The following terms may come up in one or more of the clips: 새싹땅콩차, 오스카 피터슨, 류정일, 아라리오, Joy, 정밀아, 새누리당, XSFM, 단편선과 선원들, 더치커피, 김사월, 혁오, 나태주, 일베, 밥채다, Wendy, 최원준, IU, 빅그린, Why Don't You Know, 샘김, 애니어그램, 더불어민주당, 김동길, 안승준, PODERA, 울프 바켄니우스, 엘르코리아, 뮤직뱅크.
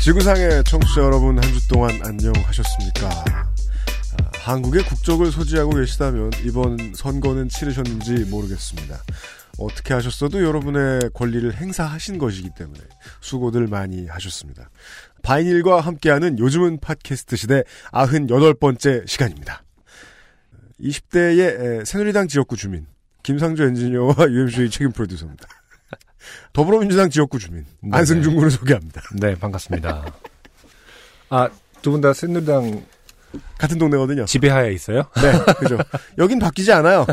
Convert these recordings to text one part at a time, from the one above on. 지구상의 청취자 여러분, 한 주 동안 안녕하셨습니까? 한국의 국적을 소지하고 계시다면 이번 선거는 치르셨는지 모르겠습니다. 어떻게 하셨어도 여러분의 권리를 행사하신 것이기 때문에 수고들 많이 하셨습니다. 바이닐과 함께하는 요즘은 팟캐스트 시대 98번째 시간입니다. 20대의 새누리당 지역구 주민 김상조 엔지니어와 UMC 책임 프로듀서입니다. 더불어민주당 지역구 주민 안승준 군을 소개합니다. 네, 반갑습니다. 아, 두 분 다 새누리당 같은 동네거든요. 지배하에 있어요? 네, 그죠. 여긴 바뀌지 않아요.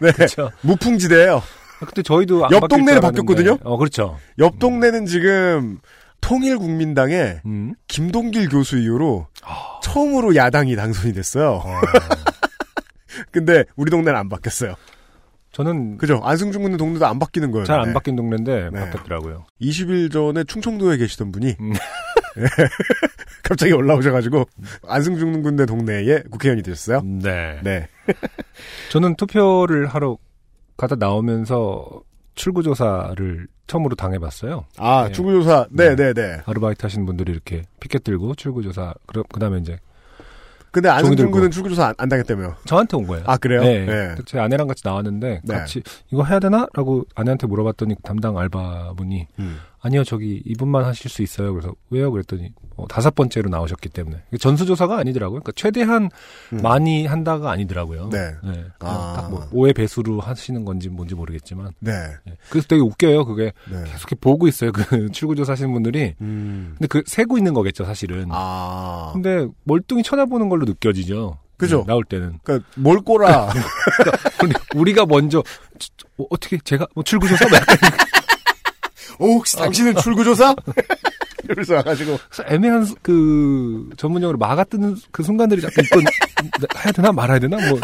네, 그렇죠. 무풍지대예요. 근데 저희도 안 옆 동네는 바뀌었거든요. 그렇죠. 옆 동네는 지금 통일국민당의 김동길 교수 이후로 처음으로 야당이 당선이 됐어요. 근데 우리 동네는 안 바뀌었어요. 저는 그죠. 안승준 군의 동네도 안 바뀌는 거예요. 잘 안 바뀐 동네인데 네. 바뀌었더라고요. 20일 전에 충청도에 계시던 분이 네. 갑자기 올라오셔가지고 안승준 군의 동네에 국회의원이 되셨어요. 네. 네. 저는 투표를 하러 가다 나오면서 출구조사를 처음으로 당해봤어요. 아, 네. 출구조사. 네네네. 네. 아르바이트 하시는 분들이 이렇게 피켓 들고 출구조사. 그다음에 이제. 근데 안승준 군은 출구조사 안 당했다며? 저한테 온 거예요. 아, 그래요? 네. 네. 제 아내랑 같이 나왔는데 네. 같이 이거 해야 되나? 라고 아내한테 물어봤더니 담당 알바분이 아니요, 저기 이분만 하실 수 있어요. 그래서 왜요? 그랬더니 5번째로 나오셨기 때문에. 전수조사가 아니더라고요. 그러니까 최대한 많이 한다가 아니더라고요. 네. 네. 아. 딱 뭐 오해 배수로 하시는 건지 뭔지 모르겠지만. 네. 네. 그래서 되게 웃겨요. 그게 네. 계속 보고 있어요. 그 출구조사 하시는 분들이. 근데 그 세고 있는 거겠죠, 사실은. 아. 근데 멀뚱히 쳐다보는 걸로 느껴지죠. 그죠? 네, 나올 때는. 그러니까 뭘 꼬라. 그러니까 우리가 먼저 어떻게 제가 뭐 출구조사 오, 혹시 당신은 출구조사? 이러면서 와가지고. 애매한, 전문용어로 막아 뜨는 그 순간들이 자꾸 이건 해야 되나 말아야 되나? 뭐.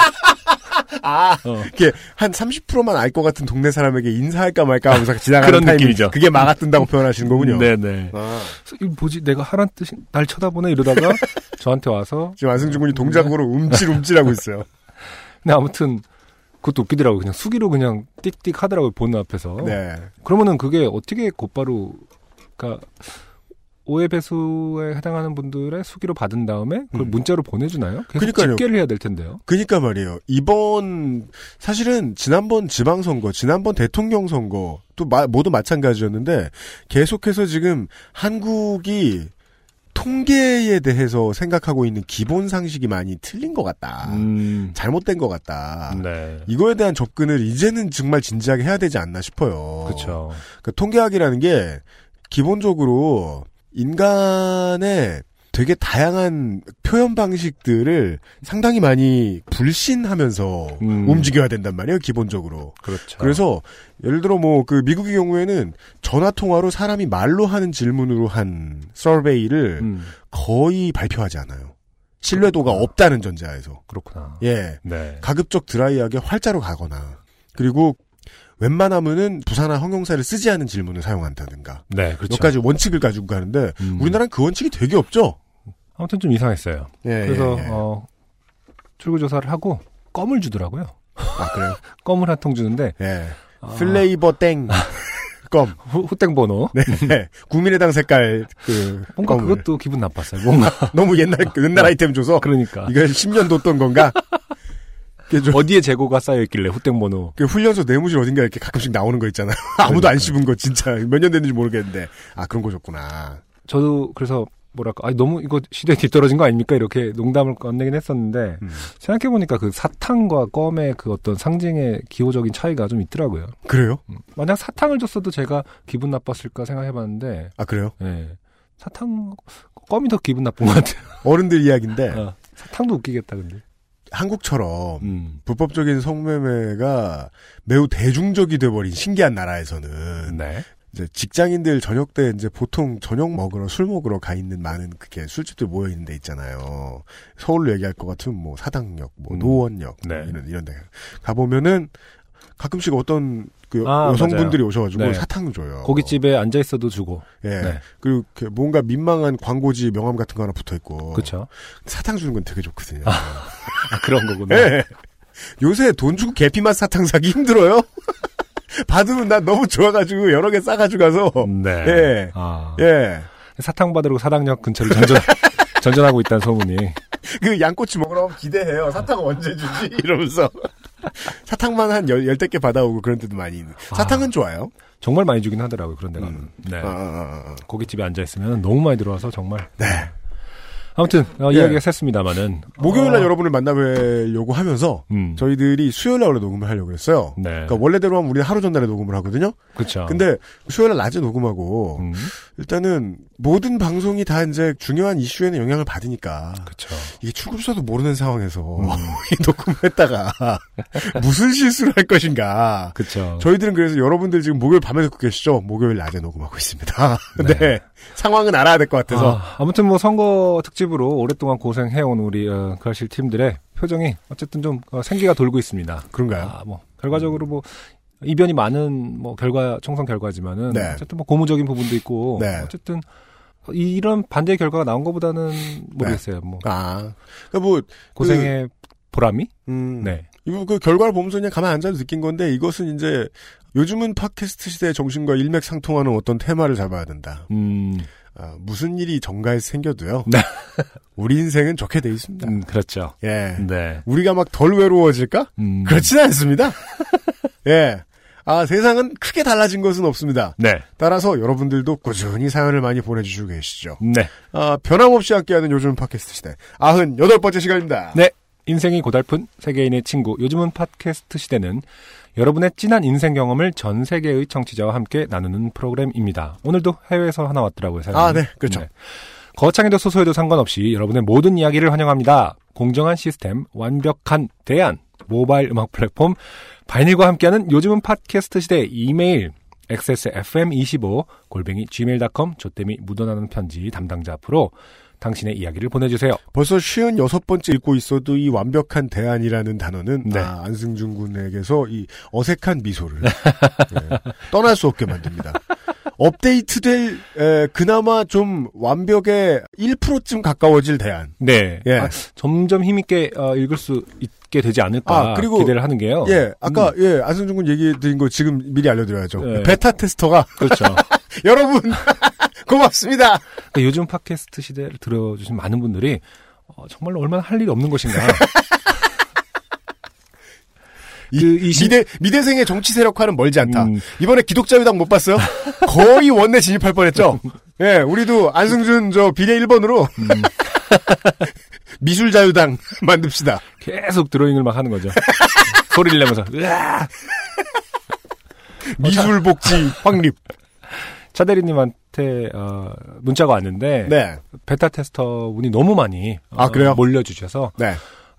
아, 이렇게 한 30%만 알 것 같은 동네 사람에게 인사할까 말까 하면서 지나가는 그런 타이밍. 느낌이죠. 그게 막아 뜬다고 표현하시는 거군요. 네네. 아. 이거 뭐지? 내가 하란 뜻이 날 쳐다보네? 이러다가 저한테 와서. 지금 안승준 군이 동작으로 움찔움찔하고 있어요. 근데 아무튼. 그것도 웃기더라고요. 그냥 수기로 그냥 띡띡 하더라고요. 보는 앞에서. 네. 그러면은 그게 어떻게 곧바로, 그러니까 오해 배수에 해당하는 분들의 수기로 받은 다음에 그걸 문자로 보내주나요? 계속 그러니까요. 집계를 해야 될 텐데요. 그러니까 말이에요. 이번 사실은 지난번 지방선거, 지난번 대통령 선거 또 모두 마찬가지였는데 계속해서 지금 한국이 통계에 대해서 생각하고 있는 기본 상식이 많이 틀린 것 같다. 잘못된 것 같다. 네. 이거에 대한 접근을 이제는 정말 진지하게 해야 되지 않나 싶어요. 그렇죠. 그러니까 통계학이라는 게 기본적으로 인간의 되게 다양한 표현 방식들을 상당히 많이 불신하면서 움직여야 된단 말이에요, 기본적으로. 그렇죠. 그래서 예를 들어 뭐 그 미국의 경우에는 전화 통화로 사람이 말로 하는 질문으로 한 서베이를 거의 발표하지 않아요. 신뢰도가 그렇구나. 없다는 전제하에서. 그렇구나. 예. 네. 가급적 드라이하게 활자로 가거나 그리고 웬만하면은 부사나 형용사를 쓰지 않은 질문을 사용한다든가. 네, 그렇죠. 몇 가지 원칙을 가지고 가는데 우리나라는 그 원칙이 되게 없죠. 아무튼 좀 이상했어요. 예, 그래서 예, 예. 출구조사를 하고 껌을 주더라고요. 아, 그래요? 껌을 한 통 주는데 예. 플레이버 땡 껌 후땡 번호. 네. 국민의당 색깔 그 뭔가 껌을. 그것도 기분 나빴어요. 뭔가 너무 옛날 아이템 줘서. 그러니까 이건 10년 뒀던 건가? 어디에 재고가 쌓여있길래 후땡 번호. 그 훈련소 내무실 어딘가 이렇게 가끔씩 나오는 거 있잖아요. 아무도 안 씹은 거 진짜 몇 년 됐는지 모르겠는데 아 그런 거 줬구나. 저도 그래서. 뭐랄까, 아니, 너무 이거 시대에 뒤떨어진 거 아닙니까? 이렇게 농담을 건네긴 했었는데, 생각해보니까 그 사탕과 껌의 그 어떤 상징의 기호적인 차이가 좀 있더라고요. 그래요? 만약 사탕을 줬어도 제가 기분 나빴을까 생각해봤는데. 아, 그래요? 네. 사탕, 껌이 더 기분 나쁜 것 같아요. 어른들 이야기인데. 아, 사탕도 웃기겠다, 근데. 한국처럼 불법적인 성매매가 매우 대중적이 돼버린 신기한 나라에서는. 네. 이제 직장인들 저녁 때 이제 보통 저녁 먹으러 술 먹으러 가 있는 많은 그게 술집들 모여 있는 데 있잖아요. 서울로 얘기할 것 같으면 뭐 사당역, 뭐 노원역 네. 이런 데 가 보면은 가끔씩 어떤 그 여성분들이 맞아요. 오셔가지고 네. 사탕 줘요. 고깃집에 앉아 있어도 주고. 예. 네. 그리고 뭔가 민망한 광고지 명함 같은 거 하나 붙어 있고. 그렇죠. 사탕 주는 건 되게 좋거든요. 아 그런 거구나. 예. 요새 돈 주고 계피 맛 사탕 사기 힘들어요. 받으면 난 너무 좋아가지고 여러 개 싸가지고 가서. 네. 예. 아. 예. 사탕 받으러 사당역 근처를 전전하고 있다는 소문이. 그 양꼬치 먹으러 기대해요. 사탕 언제 주지? 이러면서. 사탕만 한 10개 받아오고 그런 데도 많이 있는. 사탕은 좋아요. 정말 많이 주긴 하더라고요. 그런 데가. 네. 고깃집에 앉아있으면 너무 많이 들어와서 정말. 네. 아무튼 이야기가 샜습니다만은 목요일날 여러분을 만나뵈려고 하면서 저희들이 수요일날 원래 녹음을 하려고 그랬어요. 네. 그러니까 원래대로 하면 우리는 하루 전날에 녹음을 하거든요. 그렇죠. 근데 수요일날 낮에 녹음하고 일단은 모든 방송이 다 이제 중요한 이슈에는 영향을 받으니까 그렇죠. 이게 출근사도 모르는 상황에서 이 녹음했다가 무슨 실수를 할 것인가. 그렇죠. 저희들은 그래서 여러분들 지금 목요일 밤에 듣고 계시죠? 목요일 낮에 녹음하고 있습니다. 네. 네. 상황은 알아야 될 것 같아서 아무튼 뭐 선거 특집 으로 오랫동안 고생해온 우리 그 하실 팀들의 표정이 어쨌든 좀 생기가 돌고 있습니다. 그런가요? 뭐 결과적으로 뭐 이변이 많은 뭐 결과 총선 결과지만은 네. 어쨌든 뭐 고무적인 부분도 있고 네. 어쨌든 이런 반대의 결과가 나온 것보다는 모르겠어요. 네. 뭐 고생의 보람이? 네. 이거 그 결과를 보면서 그냥 가만 앉아서 느낀 건데 이것은 이제 요즘은 팟캐스트 시대의 정신과 일맥상통하는 어떤 테마를 잡아야 된다. 무슨 일이 정가에서 생겨도요. 네. 우리 인생은 좋게 돼 있습니다. 그렇죠. 예. 네. 우리가 막 덜 외로워질까? 그렇진 않습니다. 예. 세상은 크게 달라진 것은 없습니다. 네. 따라서 여러분들도 꾸준히 사연을 많이 보내주시고 계시죠. 네. 변함없이 함께하는 요즘 팟캐스트 시대. 98번째 시간입니다. 네. 인생이 고달픈 세계인의 친구. 요즘은 팟캐스트 시대는 여러분의 진한 인생 경험을 전 세계의 청취자와 함께 나누는 프로그램입니다. 오늘도 해외에서 하나 왔더라고요. 사장님. 네. 그렇죠. 네. 거창해도 소소해도 상관없이 여러분의 모든 이야기를 환영합니다. 공정한 시스템, 완벽한 대안, 모바일 음악 플랫폼, 바이닐과 함께하는 요즘은 팟캐스트 시대 이메일, xsfm25@gmail.com, 조땜이 묻어나는 편지 담당자 앞으로 당신의 이야기를 보내주세요. 벌써 56번째 읽고 있어도 이 완벽한 대안이라는 단어는 네. 안승준 군에게서 이 어색한 미소를 예, 떠날 수 없게 만듭니다. 업데이트될 그나마 좀 완벽에 1%쯤 가까워질 대안. 네. 예. 점점 힘있게 읽을 수 있게 되지 않을까 그리고, 기대를 하는 게요. 예. 아까 안승준 군 얘기 드린 거 지금 미리 알려드려야죠. 예. 베타 테스터가 그렇죠. 여러분 고맙습니다. 그러니까 요즘 팟캐스트 시대를 들어주신 많은 분들이 정말로 얼마나 할 일이 없는 것인가. 미대생의 정치 세력화는 멀지 않다. 이번에 기독자유당 못 봤어요? 거의 원내 진입할 뻔했죠. 예, 우리도 안승준 저 비례 1번으로 미술자유당 만듭시다. 계속 드로잉을 막 하는 거죠. 소리를 내면서 미술복지 확립. 차 대리님한테 문자가 왔는데 네. 베타 테스터 분이 너무 많이 그래요? 몰려주셔서 네.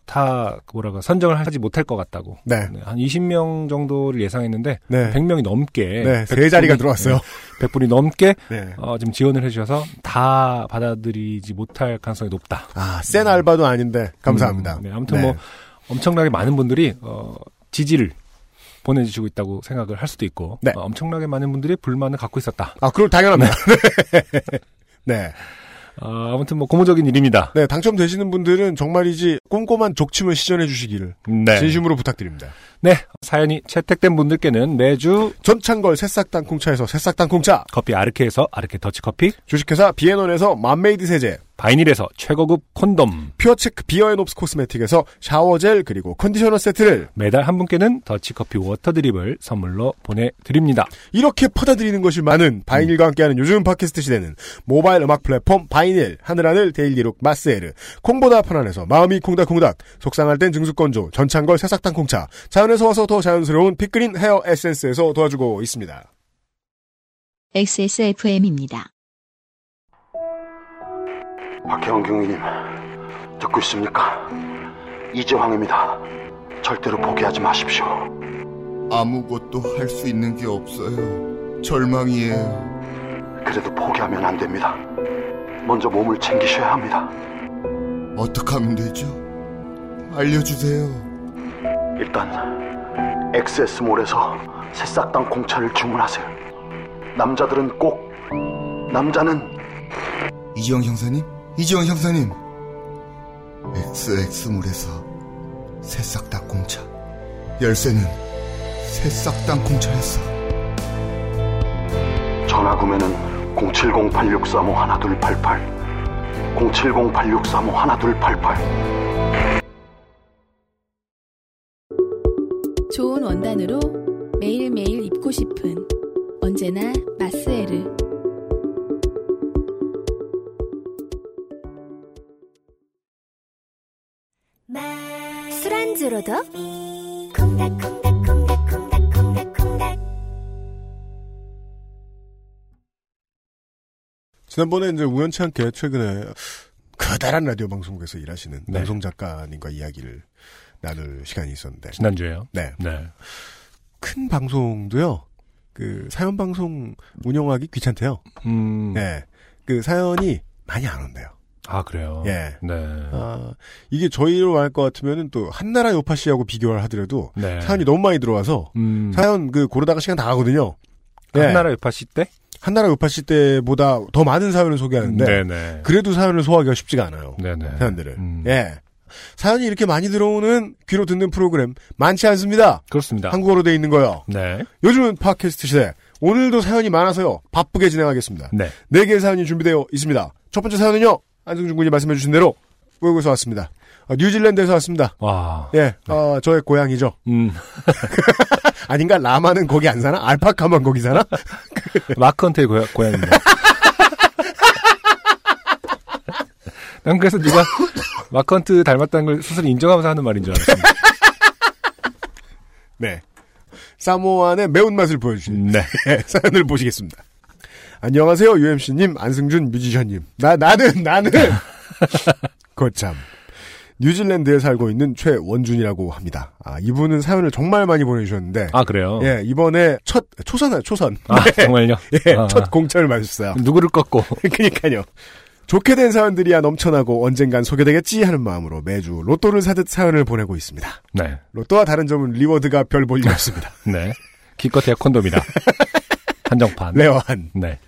다 선정을 하지 못할 것 같다고 네. 한 20명 정도를 예상했는데 네. 100명이 넘게 네. 3자리가 들어왔어요. 100분이 넘게 네. 지금 지원을 해주셔서 다 받아들이지 못할 가능성이 높다. 센 알바도 아닌데 감사합니다. 네. 아무튼 네. 뭐 엄청나게 많은 분들이 지지를 보내주시고 있다고 생각을 할 수도 있고 네. 엄청나게 많은 분들이 불만을 갖고 있었다. 그럼 당연합니다. 네. 아무튼 뭐 고무적인 일입니다. 네, 당첨되시는 분들은 정말이지 꼼꼼한 족침을 시전해 주시기를 네. 진심으로 부탁드립니다. 네, 사연이 채택된 분들께는 매주 전창걸 새싹땅콩차에서 새싹땅콩차, 커피 아르케에서 아르케 더치커피, 주식회사 비앤원에서 맘메이드 세제, 바이닐에서 최고급 콘돔, 퓨어체크 비어앤옵스 코스메틱에서 샤워젤 그리고 컨디셔너 세트를 매달 한 분께는 더치커피 워터드립을 선물로 보내드립니다. 이렇게 퍼다드리는 것이 많은 바이닐과 함께하는 요즘 팟캐스트 시대는 모바일 음악 플랫폼 바이닐, 하늘하늘 데일리룩 마스에르, 콩보다 편안해서 마음이 콩닥콩닥, 속상할 땐 증수건조 전창걸 새싹땅콩차, 자연에서 와서 더 자연스러운 핏그린 헤어 에센스에서 도와주고 있습니다. XSFM입니다. 박혜원 경위님 듣고 있습니까? 이재황입니다. 절대로 포기하지 마십시오. 아무것도 할 수 있는 게 없어요. 절망이에요. 그래도 포기하면 안 됩니다. 먼저 몸을 챙기셔야 합니다. 어떻게 하면 되죠? 알려주세요. 일단 XS몰에서 새싹땅콩차를 주문하세요. 남자들은 꼭, 남자는 이지영 형사님? 이지영 형사님, XS몰에서 새싹땅콩차, 열쇠는 새싹땅콩차였어. 전화구매는 070-8635-1288 070-8635-1288. 좋은 원단으로 매일매일 입고 싶은 언제나 마스에르. 술안주로도 콩닥콩닥콩닥콩닥콩닥콩닥. 지난번에 이제 우연치 않게 최근에 커다란 라디오 방송국에서 일하시는 방송 작가님과 이야기를 나눌 시간이 있었는데, 지난주에요? 네. 큰 방송도요, 그 사연 방송 운영하기 귀찮대요. 네, 그 사연이 많이 안 온대요. 아, 그래요? 예. 네. 아, 이게 저희로 말할 것 같으면은 또 한나라 요파 씨하고 비교를 하더라도 네. 사연이 너무 많이 들어와서 사연 그 고르다가 시간 다 가거든요. 네. 한나라 요파 씨 때? 한나라 요파 씨 때보다 더 많은 사연을 소개하는데 네네. 그래도 사연을 소화하기가 쉽지가 않아요. 네네. 사연들은. 예. 사연이 이렇게 많이 들어오는 귀로 듣는 프로그램 많지 않습니다. 그렇습니다. 한국어로 돼 있는 거요. 네. 요즘은 팟캐스트 시대. 오늘도 사연이 많아서요. 바쁘게 진행하겠습니다. 네. 4개의 사연이 준비되어 있습니다. 첫 번째 사연은요. 안승준 군이 말씀해주신 대로 외국에서 왔습니다. 뉴질랜드에서 왔습니다. 와, 예, 네. 저의 고향이죠. 아닌가? 라마는 거기 안 사나? 알파카만 거기 사나? 마크헌트의 고향입니다. 난 그래서 누가 마크헌트 닮았다는 걸 스스로 인정하면서 하는 말인 줄 알았습니다. 네, 사모안의 매운맛을 보여주신 네. 사연을 보시겠습니다. 안녕하세요, UMC님, 안승준 뮤지션님. 나는! 거참. 뉴질랜드에 살고 있는 최원준이라고 합니다. 아, 이분은 사연을 정말 많이 보내주셨는데. 아, 그래요? 예, 이번에 초선. 아, 정말요? 예, 아, 첫 공천을 맞으셨어요. 누구를 꺾고. 그니까요. 좋게 된 사연들이야 넘쳐나고 언젠간 소개되겠지 하는 마음으로 매주 로또를 사듯 사연을 보내고 있습니다. 네. 로또와 다른 점은 리워드가 별 볼일 없습니다. 네. 기껏해야 콘돔이다. 한정판. 레어한. 네.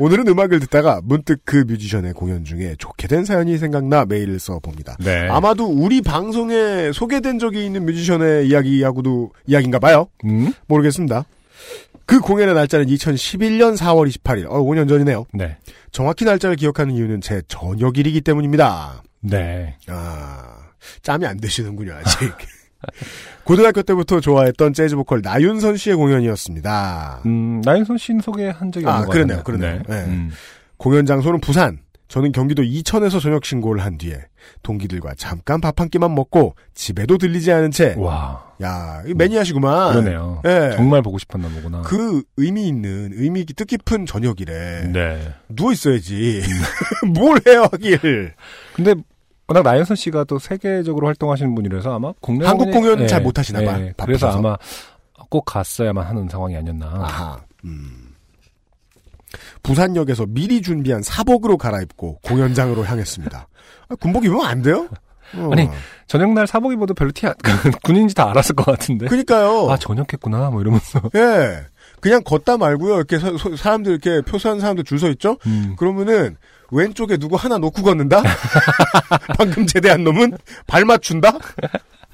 오늘은 음악을 듣다가 문득 그 뮤지션의 공연 중에 좋게 된 사연이 생각나 메일을 써봅니다. 네. 아마도 우리 방송에 소개된 적이 있는 뮤지션의 이야기하고도 이야기인가 봐요. 모르겠습니다. 그 공연의 날짜는 2011년 4월 28일. 5년 전이네요. 네. 정확히 날짜를 기억하는 이유는 제 저녁일이기 때문입니다. 네. 아, 짬이 안 드시는군요, 아직. 고등학교 때부터 좋아했던 재즈 보컬 나윤선 씨의 공연이었습니다. 나윤선 씨는 소개한 적이 없는 것 같네요. 그러네요. 네. 공연 장소는 부산. 저는 경기도 이천에서 저녁 신고를 한 뒤에 동기들과 잠깐 밥 한 끼만 먹고 집에도 들리지 않은 채. 와. 야, 매니아시구만. 그러네요. 네. 정말 보고 싶었나 보구나. 그 의미 있는, 의미 뜻깊은 저녁이래. 네. 누워 있어야지. 뭘 해요, 하길. 근데 워낙 나연선 씨가 또 세계적으로 활동하시는 분이라서 아마 공연 한국 공연 예, 잘 못하시나 봐. 예, 그래서 아마 꼭 갔어야만 하는 상황이 아니었나. 아하. 부산역에서 미리 준비한 사복으로 갈아입고 공연장으로 향했습니다. 아, 군복 입으면 안 돼요? 아니 저녁날 사복 입어도 별로 티 안 군인인지 다 알았을 것 같은데. 그러니까요. 아 저녁했구나 뭐 이러면서. 예. 그냥 걷다 말고요. 이렇게 사람들 이렇게 표수하는 사람들 줄 서 있죠. 그러면은. 왼쪽에 누구 하나 놓고 걷는다? 방금 제대한 놈은? 발 맞춘다?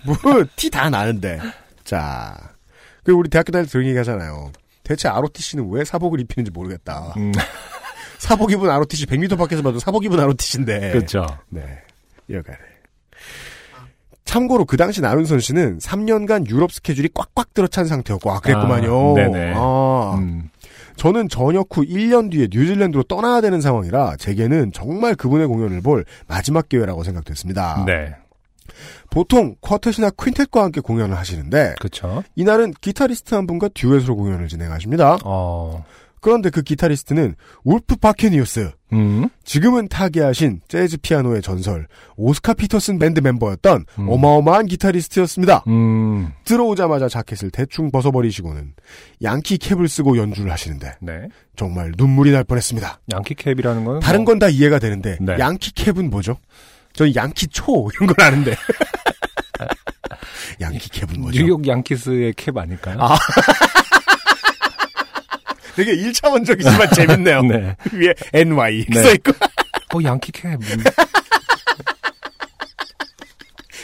뭐, 티 다 나는데. 자. 그리고 우리 대학교 다닐 때 그런 얘기 하잖아요. 대체 ROTC는 왜 사복을 입히는지 모르겠다. 사복 입은 ROTC 100m 밖에서 봐도 사복 입은 ROTC인데. 그렇죠. 네. 여간에. 참고로 그 당시 나윤선 씨는 3년간 유럽 스케줄이 꽉꽉 들어찬 상태였고, 아, 그랬구만요. 아, 네네. 아. 저는 전역 후 1년 뒤에 뉴질랜드로 떠나야 되는 상황이라 제게는 정말 그분의 공연을 볼 마지막 기회라고 생각됐습니다. 네. 보통 쿼텟이나 퀸텟과 함께 공연을 하시는데 그쵸. 이날은 기타리스트 한 분과 듀엣으로 공연을 진행하십니다. 그런데 그 기타리스트는 울프 바켄니우스, 지금은 타계하신 재즈 피아노의 전설 오스카 피터슨 밴드 멤버였던 어마어마한 기타리스트였습니다. 들어오자마자 자켓을 대충 벗어버리시고는 양키 캡을 쓰고 연주를 하시는데 네. 정말 눈물이 날 뻔했습니다. 양키 캡이라는 건 다른 건 다 이해가 되는데 네. 양키 캡은 뭐죠? 전 양키 초 이런 걸 아는데 양키 캡은 뭐죠? 뉴욕 양키스의 캡 아닐까요? 아. 되게 1차원적이지만 재밌네요. 네. 위에 NY 네. 써있고. 양키캡.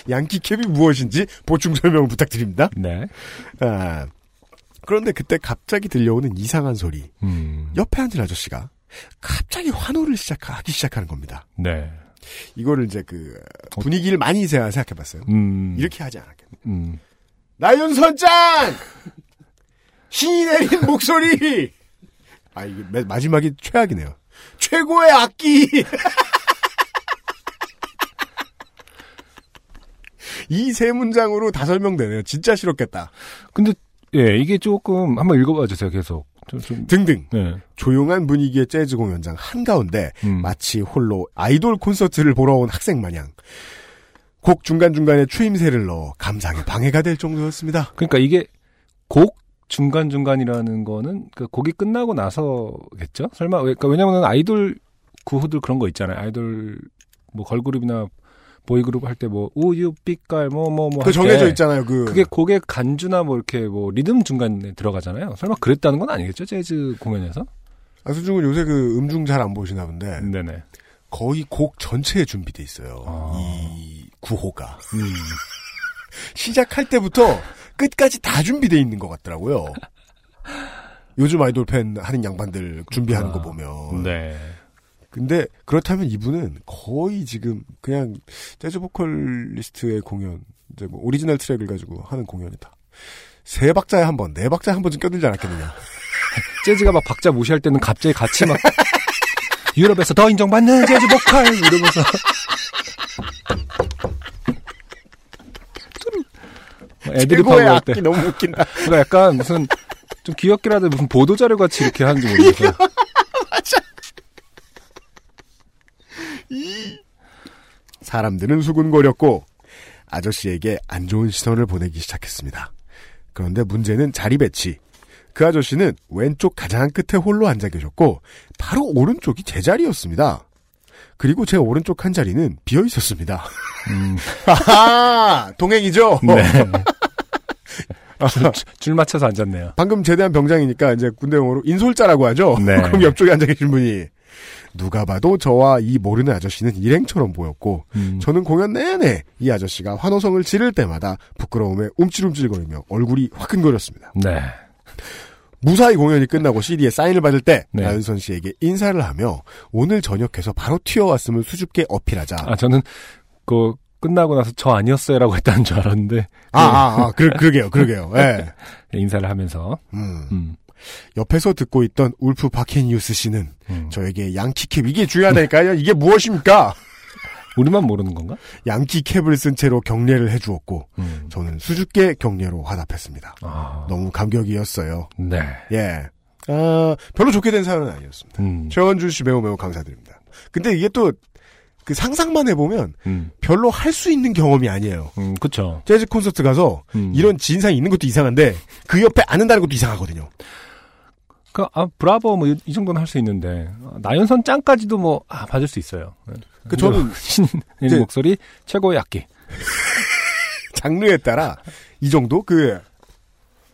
양키캡이 무엇인지 보충 설명 부탁드립니다. 네. 아, 그런데 그때 갑자기 들려오는 이상한 소리. 옆에 앉은 아저씨가 갑자기 환호를 하기 시작하는 겁니다. 네. 이거를 이제 그 분위기를 많이 생각해봤어요. 이렇게 하지 않았겠네. 나윤선 짠! 신이 내린 목소리! 아, 이게 마지막이 최악이네요. 최고의 악기! 이 세 문장으로 다 설명되네요. 진짜 싫었겠다. 근데, 예, 이게 조금, 한번 읽어봐 주세요, 계속. 등등. 네. 조용한 분위기의 재즈 공연장 한가운데, 마치 홀로 아이돌 콘서트를 보러 온 학생 마냥, 곡 중간중간에 추임새를 넣어 감상에 방해가 될 정도였습니다. 그러니까 이게, 곡, 중간중간이라는 거는, 그, 곡이 끝나고 나서겠죠? 설마, 그러니까 왜냐면은 아이돌 구호들 그런 거 있잖아요. 아이돌, 뭐, 걸그룹이나 보이그룹 할 때 뭐, 우유빛깔, 그 정해져 있잖아요, 그. 그게 곡의 간주나 뭐, 이렇게 뭐, 리듬 중간에 들어가잖아요. 설마 그랬다는 건 아니겠죠? 재즈 공연에서? 안수중은 요새 그 음중 잘 안 보시나 본데. 네네. 거의 곡 전체에 준비돼 있어요. 아. 이 구호가. 시작할 때부터, 끝까지 다 준비되어 있는 것 같더라고요. 요즘 아이돌 팬 하는 양반들 준비하는 거 보면. 네. 근데 그렇다면 이분은 거의 지금 그냥 재즈 보컬리스트의 공연, 이제 뭐 오리지널 트랙을 가지고 하는 공연이다. 세 박자에 한 번, 네 박자에 한 번쯤 껴들지 않았겠느냐. 재즈가 막 박자 무시할 때는 갑자기 같이 막 유럽에서 더 인정받는 재즈 보컬 이러면서. 애드립하고 할 때. 너무 웃긴다. 그러니까 약간 무슨 좀 귀엽게라도 무슨 보도자료 같이 이렇게 하는지 모르겠어요. 맞아. 사람들은 수군거렸고 아저씨에게 안 좋은 시선을 보내기 시작했습니다. 그런데 문제는 자리 배치. 그 아저씨는 왼쪽 가장 끝에 홀로 앉아 계셨고 바로 오른쪽이 제 자리였습니다. 그리고 제 오른쪽 한 자리는 비어 있었습니다. 아하! 동행이죠? 네. 줄 맞춰서 앉았네요. 방금 제대한 병장이니까 이제 군대용어로 인솔자라고 하죠? 네. 그럼 옆쪽에 앉아 계신 분이. 누가 봐도 저와 이 모르는 아저씨는 일행처럼 보였고, 저는 공연 내내 이 아저씨가 환호성을 지를 때마다 부끄러움에 움찔움찔거리며 얼굴이 화끈거렸습니다. 네. 무사히 공연이 끝나고 CD에 사인을 받을 때 네. 나윤선 씨에게 인사를 하며 오늘 저녁에서 바로 튀어왔음을 수줍게 어필하자. 아 저는 그 끝나고 나서 저 아니었어요라고 했다는 줄 알았는데. 그러게요. 예. 인사를 하면서. 옆에서 듣고 있던 울프 바켄니우스 씨는 저에게 양키캡 이게 중요하다니까요. 이게 무엇입니까? 우리만 모르는 건가? 양키 캡을 쓴 채로 경례를 해주었고 저는 수줍게 경례로 화답했습니다. 아. 너무 감격이었어요. 네. 예. 아, 별로 좋게 된 사연은 아니었습니다. 최원준 씨 매우 매우 감사드립니다. 근데 이게 또 그 상상만 해보면 별로 할 수 있는 경험이 아니에요. 그렇죠. 재즈 콘서트 가서 이런 진상이 있는 것도 이상한데 그 옆에 앉는다는 것도 이상하거든요. 그, 아, 브라보, 뭐, 이 정도는 할 수 있는데, 나윤선 짱까지도 뭐, 아, 봐줄 수 있어요. 그, 저는, 신 목소리, 최고의 악기. 장르에 따라, 이 정도? 그,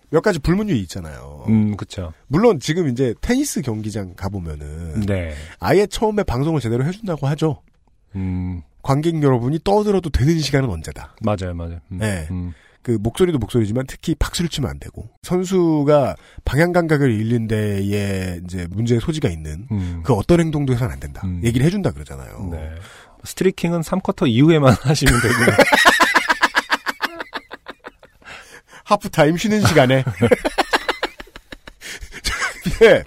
몇 가지 불문율이 있잖아요. 그쵸. 물론, 지금 이제, 테니스 경기장 가보면은, 네. 아예 처음에 방송을 제대로 해준다고 하죠. 관객 여러분이 떠들어도 되는 시간은 언제다. 맞아요. 네. 그 목소리도 목소리지만 특히 박수를 치면 안 되고 선수가 방향 감각을 잃는 데에 이제 문제의 소지가 있는 그 어떤 행동도 해서는 안 된다. 얘기를 해준다 그러잖아요. 네. 스트리킹은 3쿼터 이후에만 하시면 되고요. 하프타임 쉬는 시간에. 예.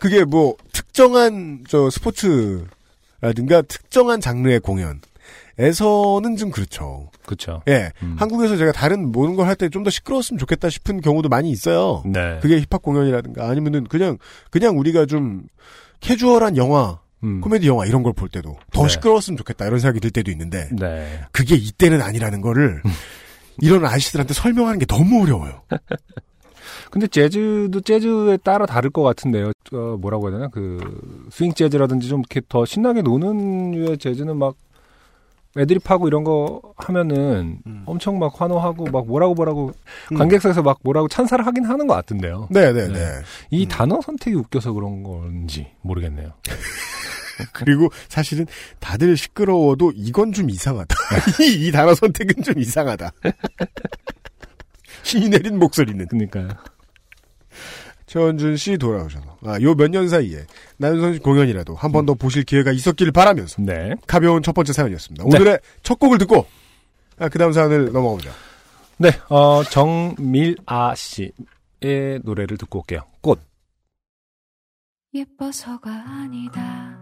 그게 뭐 특정한 저 스포츠라든가 특정한 장르의 공연. 에서는 좀 그렇죠. 그렇죠. 예, 한국에서 제가 다른 모든 걸 할 때 좀 더 시끄러웠으면 좋겠다 싶은 경우도 많이 있어요. 네. 그게 힙합 공연이라든가 아니면은 그냥 우리가 좀 캐주얼한 영화, 코미디 영화 이런 걸 볼 때도 더 네. 시끄러웠으면 좋겠다 이런 생각이 들 때도 있는데 네. 그게 이때는 아니라는 거를 이런 아저씨들한테 설명하는 게 너무 어려워요. 근데 재즈도 재즈에 따라 다를 것 같은데요. 뭐라고 해야 되나? 스윙 재즈라든지 좀 이렇게 더 신나게 노는 유의 재즈는 막 애드립하고 이런 거 하면은 엄청 막 환호하고 막 뭐라고 관객석에서 막 뭐라고 찬사를 하긴 하는 것 같은데요. 네네네. 네. 이 단어 선택이 웃겨서 그런 건지 모르겠네요. 그리고 사실은 다들 시끄러워도 이건 좀 이상하다. 이 단어 선택은 좀 이상하다. 신이 내린 목소리는. 그러니까요. 최원준 씨 돌아오셔서 요 몇 년 사이에 나윤선 씨 공연이라도 한 번 더 보실 기회가 있었길 바라면서 네. 가벼운 첫 번째 사연이었습니다. 네. 오늘의 첫 곡을 듣고 그 다음 사연을 넘어가 보죠. 네. 정밀아 씨의 노래를 듣고 올게요. 꽃. 예뻐서가 아니다.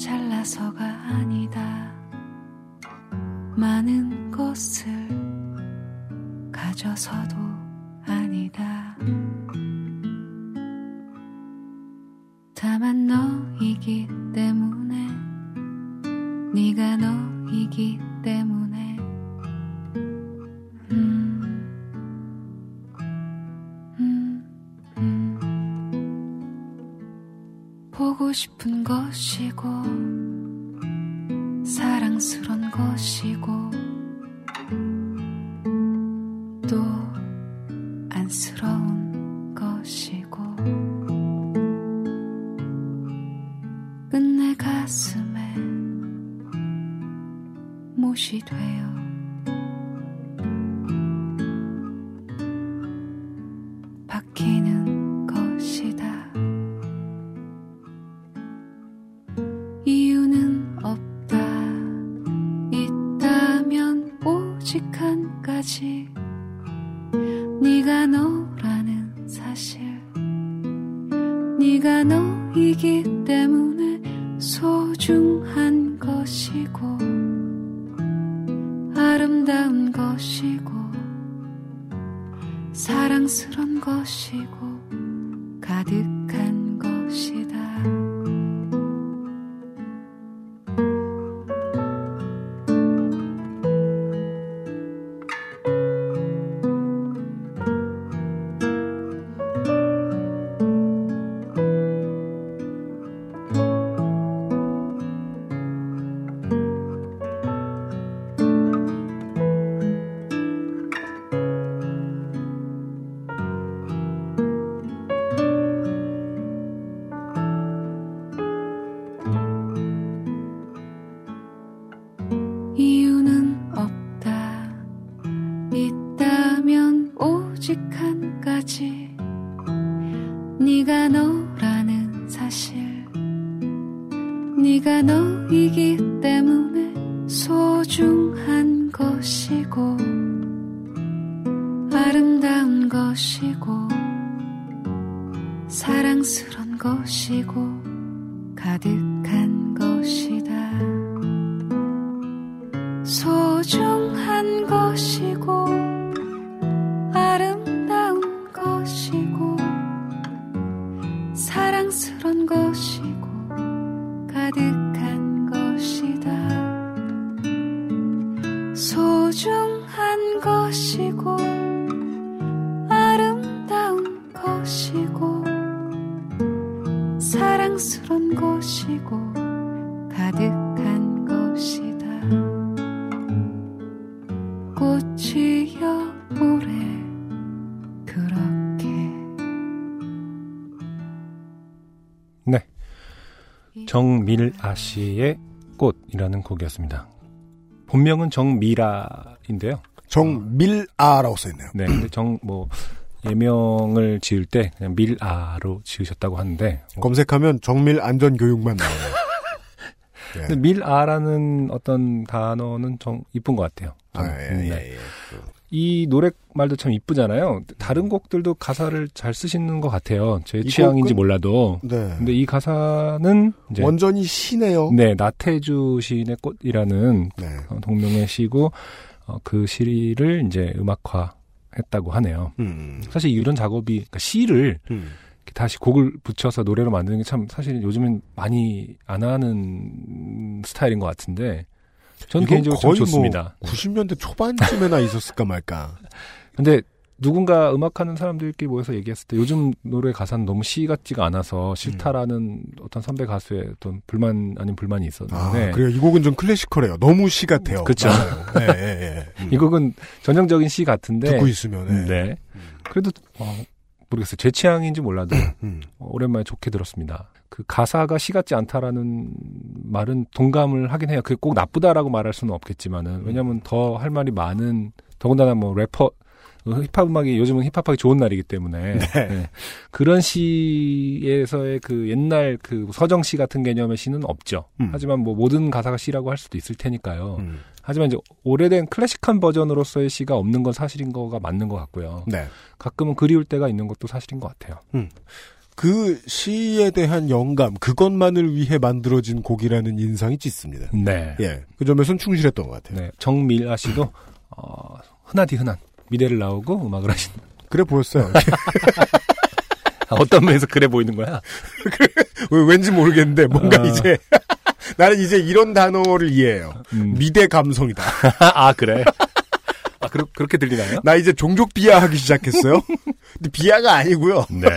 잘나서가 아니다. 많은 꽃을 가져서도 아니다. 다만 너이기 때문에 네가 너이기 때문에 보고 싶은 것이고 사랑스러운 것이고 또 안쓰러운 것이고 끝내 가슴에 못이 돼요. 바뀌는 것이다. 이유는 없다. 있다면 오직 한 가지 네가 너라는 사실. 네가 너이기 때문에 소중한 것이고 아름다운 것이고 사랑스러운 것이고 가득한 것이다. 정밀아 씨의 꽃이라는 곡이었습니다. 본명은 정밀아인데요. 정밀아라고 써있네요. 네, 근데 예명을 지을 때 그냥 밀아로 지으셨다고 하는데 검색하면 정밀 안전교육만 나와요. 네. 근데 밀아라는 어떤 단어는 이쁜 것 같아요. 아, 예, 예, 예. 이 노래 말도 참 이쁘잖아요. 다른 곡들도 가사를 잘 쓰시는 것 같아요. 제 취향인지 곡은? 몰라도. 네. 근데 이 가사는 이제 원전이 시네요. 네, 나태주 시인의 꽃이라는 네. 동명의 시고 그 시를 이제 음악화했다고 하네요. 사실 이런 작업이 그러니까 시를 다시 곡을 붙여서 노래로 만드는 게 참 사실 요즘엔 많이 안 하는 스타일인 것 같은데. 전 개인적으로 좀 좋습니다. 뭐 90년대 초반쯤에나 있었을까 말까. 근데 누군가 음악하는 사람들끼리 모여서 얘기했을 때 요즘 노래 가사는 너무 시 같지가 않아서 싫다라는 어떤 선배 가수의 어떤 불만 아닌 불만이 있었는데. 아, 그래요. 이 곡은 좀 클래시컬해요. 너무 시 같아요. 그렇죠. 네, 네, 네. 이 곡은 전형적인 시 같은데. 듣고 있으면. 네. 네. 그래도 모르겠어요. 제 취향인지 몰라도 오랜만에 좋게 들었습니다. 그 가사가 시 같지 않다라는 말은 동감을 하긴 해요. 그게 꼭 나쁘다라고 말할 수는 없겠지만은 왜냐하면 더 할 말이 많은 더군다나 뭐 래퍼 힙합 음악이 요즘은 힙합하기 좋은 날이기 때문에 네. 네. 그런 시에서의 그 옛날 그 서정 시 같은 개념의 시는 없죠. 하지만 뭐 모든 가사가 시라고 할 수도 있을 테니까요. 하지만 이제 오래된 클래식한 버전으로서의 시가 없는 건 사실인 거가 맞는 것 같고요. 네. 가끔은 그리울 때가 있는 것도 사실인 것 같아요. 그 시에 대한 영감, 그것만을 위해 만들어진 곡이라는 인상이 짙습니다. 네. 예. 그 점에선 충실했던 것 같아요. 네. 정밀아 씨도, 흔하디 흔한 미래를 나오고 음악을 하신다. 그래 보였어요. 어떤 면에서 그래 보이는 거야? 왠지 모르겠는데, 뭔가 이제. 나는 이제 이런 단어를 이해해요. 미대 감성이다. 아, 그래? 아, 그렇게 들리나요? 나 이제 종족 비하하기 시작했어요? 근데 비하가 아니고요. 네.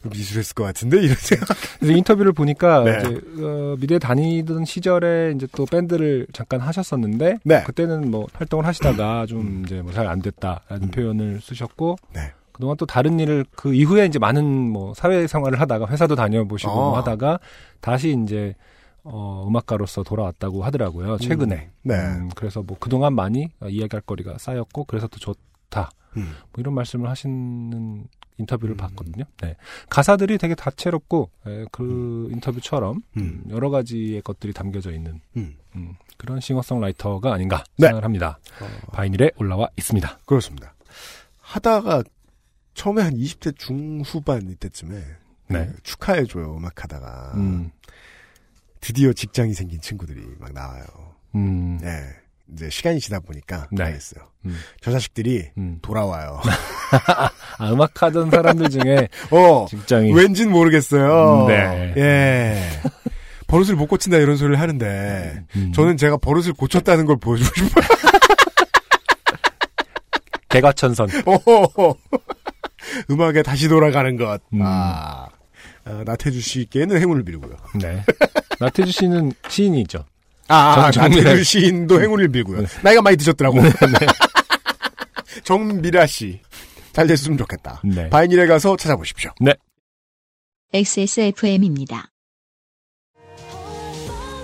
미술했을 것 같은데 이런 생각. 그래서 인터뷰를 보니까 네. 이제, 미대 다니던 시절에 이제 또 밴드를 잠깐 하셨었는데 네. 그때는 뭐 활동을 하시다가 좀 이제 뭐 잘 안 됐다라는 표현을 쓰셨고 네. 그동안 또 다른 일을 그 이후에 이제 많은 뭐 사회생활을 하다가 회사도 다녀보시고 뭐 하다가 다시 이제 음악가로서 돌아왔다고 하더라고요 최근에. 네. 그래서 뭐 그동안 많이 이야기할 거리가 쌓였고 그래서 또 좋다. 뭐 이런 말씀을 하시는. 인터뷰를 봤거든요. 네. 가사들이 되게 다채롭고 그 인터뷰처럼 여러 가지의 것들이 담겨져 있는 그런 싱어송라이터가 아닌가 생각을 네. 합니다. 바이닐에 올라와 있습니다. 그렇습니다. 하다가 처음에 한 20대 중후반 이때쯤에 네. 축하해줘요. 음악하다가 드디어 직장이 생긴 친구들이 막 나와요. 네. 이제 시간이 지나 보니까 네. 알겠어요. 저 자식들이 돌아와요. 아, 음악하던 사람들 중에 직장이 왠진 모르겠어요. 네. 예. 버릇을 못 고친다 이런 소리를 하는데 저는 제가 버릇을 고쳤다는 걸 보여주고 싶어요. 개과천선. 음악에 다시 돌아가는 것. 나태주 씨께는 행운을 빌고요. 네. 나태주 씨는 시인이죠. 나태주 시인도 행운을 빌고요. 네. 나이가 많이 드셨더라고. 네. 정미라 씨. 잘 됐으면 좋겠다. 네. 바이닐에 가서 찾아보십시오. 네. XSFM입니다.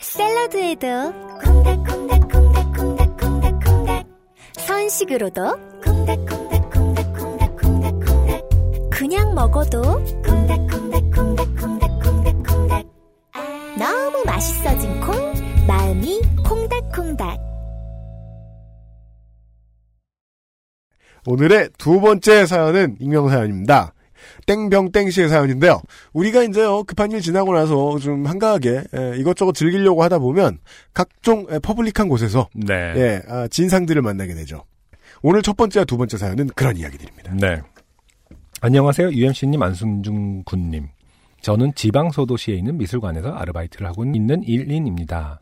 샐러드에도 콩닥콩닥콩닥콩닥콩닥콩닥 선식으로도 콩닥콩닥콩닥콩닥콩닥콩닥 그냥 먹어도 콩닥콩닥콩닥콩닥콩닥콩닥 너무 맛있어진 콩 마음이 콩닥콩닥. 오늘의 두 번째 사연은 익명 사연입니다. 땡병땡씨의 사연인데요. 우리가 이제 급한 일 지나고 나서 좀 한가하게 이것저것 즐기려고 하다 보면 각종 퍼블릭한 곳에서 네. 예, 진상들을 만나게 되죠. 오늘 첫 번째와 두 번째 사연은 그런 이야기들입니다. 네. 안녕하세요. UMC님, 안순중 군님. 저는 지방 소도시에 있는 미술관에서 아르바이트를 하고 있는 1인입니다.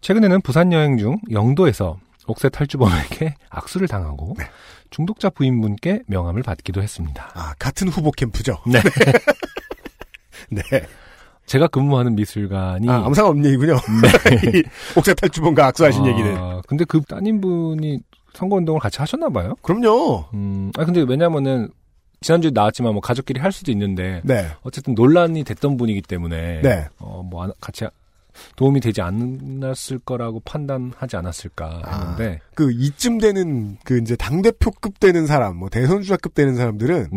최근에는 부산 여행 중 영도에서 옥새 탈주범에게 악수를 당하고 네. 중독자 부인분께 명함을 받기도 했습니다. 아, 같은 후보 캠프죠? 네. 네. 제가 근무하는 미술관이 암상업 얘기군요. 네. 옥사탈 주범과 악수하신 얘기는. 근데 그 따님분이 선거운동을 같이 하셨나 봐요. 그럼요. 근데 왜냐면은 지난주에 나왔지만 뭐 가족끼리 할 수도 있는데 네. 어쨌든 논란이 됐던 분이기 때문에 네. 같이 도움이 되지 않았을 거라고 판단하지 않았을까 했는데 그 이쯤 되는 그 이제 당 대표급 되는 사람, 뭐 대선 주자급 되는 사람들은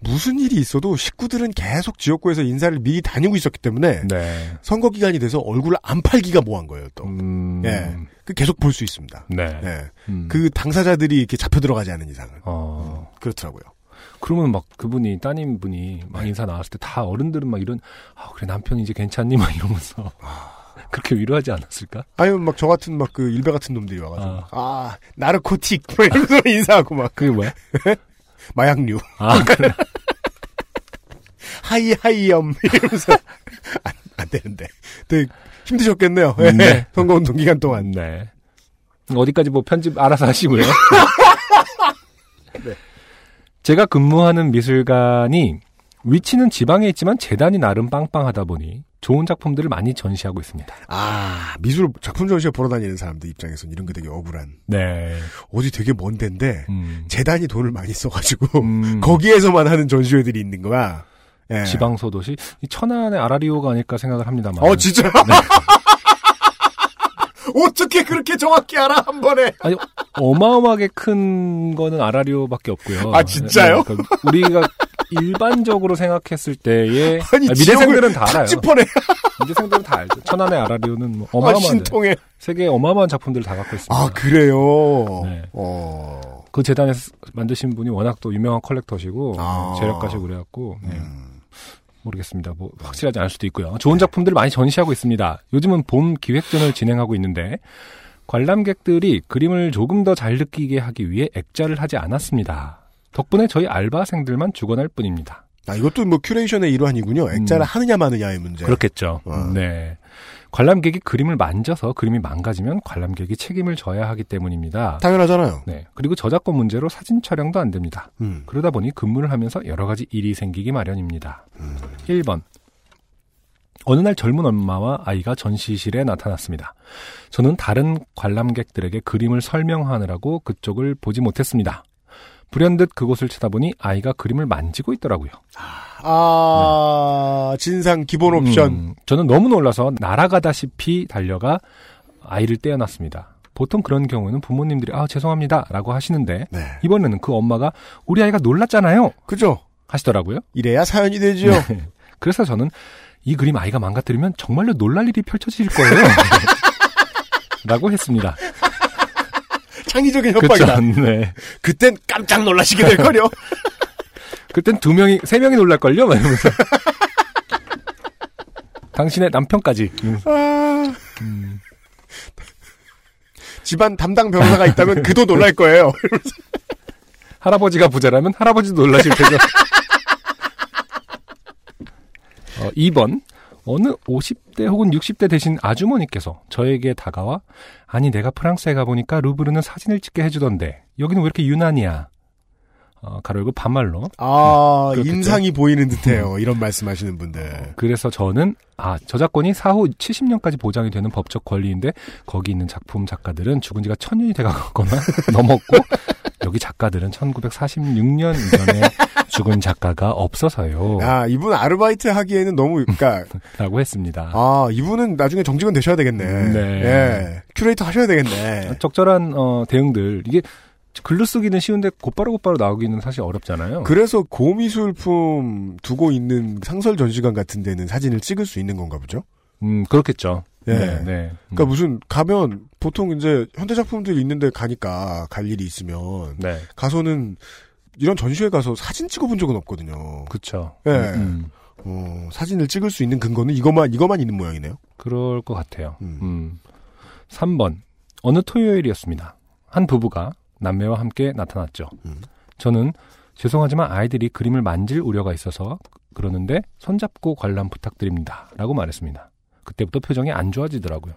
무슨 일이 있어도 식구들은 계속 지역구에서 인사를 미리 다니고 있었기 때문에 네. 선거 기간이 돼서 얼굴을 안 팔기가 뭐한 거예요 또. 예, 그 계속 볼 수 있습니다. 네, 예. 그 당사자들이 이렇게 잡혀 들어가지 않은 이상은 그렇더라고요. 그러면 막 그분이 따님분이 막 인사 나왔을 때 다 어른들은 막 이런 그래 남편이 이제 괜찮니 막 이러면서. 그렇게 위로하지 않았을까? 아니면 막 저 같은 막 그 일베 같은 놈들이 와가지고 나르코틱 이러면서 인사하고 막 그게 뭐야? 마약류. 그래. 하이염 이러면서 안 되는데 되게 힘드셨겠네요. 네. 선거운동 기간 동안. 네. 어디까지 뭐 편집 알아서 하시고요. 네. 제가 근무하는 미술관이 위치는 지방에 있지만 재단이 나름 빵빵하다 보니 좋은 작품들을 많이 전시하고 있습니다. 미술 작품 전시에 보러 다니는 사람들 입장에서는 이런 게 되게 억울한. 네. 어디 되게 먼 데인데 재단이 돈을 많이 써가지고 거기에서만 하는 전시회들이 있는 거야. 예. 지방 소도시 천안의 아라리오가 아닐까 생각을 합니다만. 진짜? 네. 어떻게 그렇게 정확히 알아 한 번에? 아니 어마어마하게 큰 거는 아라리오밖에 없고요. 진짜요? 그러니까 우리가 일반적으로 생각했을 때의 미대생들은 다 알아요. 미대생들은 다 알죠. 천안의 아라리오는 뭐 어마어마한 세계의 어마어마한 작품들을 다 갖고 있습니다. 그래요. 네. 그 재단에서 만드신 분이 워낙 또 유명한 컬렉터시고 재력가시고 그래갖고 모르겠습니다. 뭐 확실하지 않을 수도 있고요. 좋은 작품들을 많이 전시하고 있습니다. 요즘은 봄 기획전을 진행하고 있는데 관람객들이 그림을 조금 더 잘 느끼게 하기 위해 액자를 하지 않았습니다. 덕분에 저희 알바생들만 죽어날 뿐입니다. 이것도 뭐 큐레이션의 일환이군요. 액자를 하느냐 마느냐의 문제. 그렇겠죠. 네. 관람객이 그림을 만져서 그림이 망가지면 관람객이 책임을 져야 하기 때문입니다. 당연하잖아요. 네. 그리고 저작권 문제로 사진 촬영도 안 됩니다. 그러다 보니 근무를 하면서 여러 가지 일이 생기기 마련입니다. 1번. 어느 날 젊은 엄마와 아이가 전시실에 나타났습니다. 저는 다른 관람객들에게 그림을 설명하느라고 그쪽을 보지 못했습니다. 불현듯 그곳을 쳐다보니 아이가 그림을 만지고 있더라고요. 네. 진상 기본 옵션. 저는 너무 놀라서 날아가다시피 달려가 아이를 떼어놨습니다. 보통 그런 경우는 부모님들이 죄송합니다 라고 하시는데 네. 이번에는 그 엄마가 우리 아이가 놀랐잖아요. 그죠? 하시더라고요. 이래야 사연이 되죠. 네. 그래서 저는 이 그림 아이가 망가뜨리면 정말로 놀랄 일이 펼쳐질 거예요. 라고 했습니다. 창의적인 협박이다. 네. 그땐 깜짝 놀라시게 될걸요. 그땐 세 명이 놀랄걸요? 막 이러면서. 당신의 남편까지. 집안 담당 변호사가 있다면 그도 놀랄 거예요. 할아버지가 부자라면 할아버지도 놀라실 테죠. 2번. 어느 50대 혹은 60대 되신 아주머니께서 저에게 다가와 아니 내가 프랑스에 가보니까 루브르는 사진을 찍게 해주던데 여기는 왜 이렇게 유난이야? 가로열고 반말로. 인상이 보이는 듯해요. 이런 말씀하시는 분들. 그래서 저는 저작권이 사후 70년까지 보장이 되는 법적 권리인데 거기 있는 작품 작가들은 죽은 지가 1000년이 돼가거나 넘었고 여기 작가들은 1946년 이전에 죽은 작가가 없어서요. 이분 아르바이트 하기에는 너무 라고 했습니다. 이분은 나중에 정직원 되셔야 되겠네. 네. 예. 큐레이터 하셔야 되겠네. 적절한 대응들. 이게 글로 쓰기는 쉬운데 곧바로 나오기는 사실 어렵잖아요. 그래서 고미술품 두고 있는 상설 전시관 같은 데는 사진을 찍을 수 있는 건가 보죠? 그렇겠죠. 예. 네, 네. 그러니까 무슨 가면 보통 이제 현대 작품들이 있는데 가니까 갈 일이 있으면 네. 가서는 이런 전시회 가서 사진 찍어본 적은 없거든요. 그렇죠. 예. 사진을 찍을 수 있는 근거는 이거만 있는 모양이네요. 그럴 것 같아요. 3번. 어느 토요일이었습니다. 한 부부가 남매와 함께 나타났죠. 저는 죄송하지만 아이들이 그림을 만질 우려가 있어서 그러는데 손잡고 관람 부탁드립니다. 라고 말했습니다. 그때부터 표정이 안 좋아지더라고요.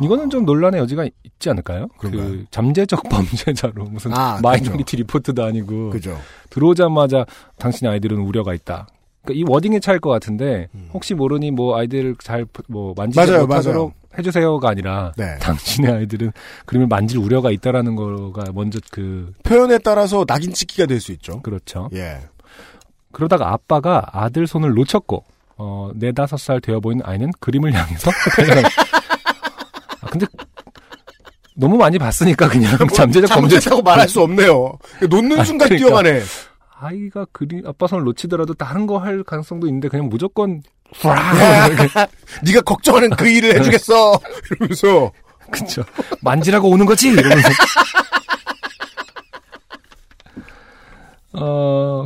이거는 좀 논란의 여지가 있지 않을까요? 그 잠재적 범죄자로 무슨 마이너리티 리포트도 아니고 그죠. 들어오자마자 당신의 아이들은 우려가 있다. 이 워딩의 차일 것 같은데 혹시 모르니 뭐 아이들을 잘 뭐 만지지 못하도록 해주세요가 아니라 네. 당신의 아이들은 그러면 만질 우려가 있다라는 거가 먼저 그 표현에 따라서 낙인 찍기가 될 수 있죠. 그렇죠. 예. 그러다가 아빠가 아들 손을 놓쳤고 4~5살 되어 보이는 아이는 그림을 향해서 아, 근데 너무 많이 봤으니까 그냥 잠재적 범죄라고 말할 수 없네요. 놓는 순간 그러니까. 뛰어가네. 아이가 아빠 손을 놓치더라도 다른 거 할 가능성도 있는데 그냥 무조건 네가 걱정하는 그 일을 해주겠어 이러면서 그쵸 만지라고 오는 거지 이러면서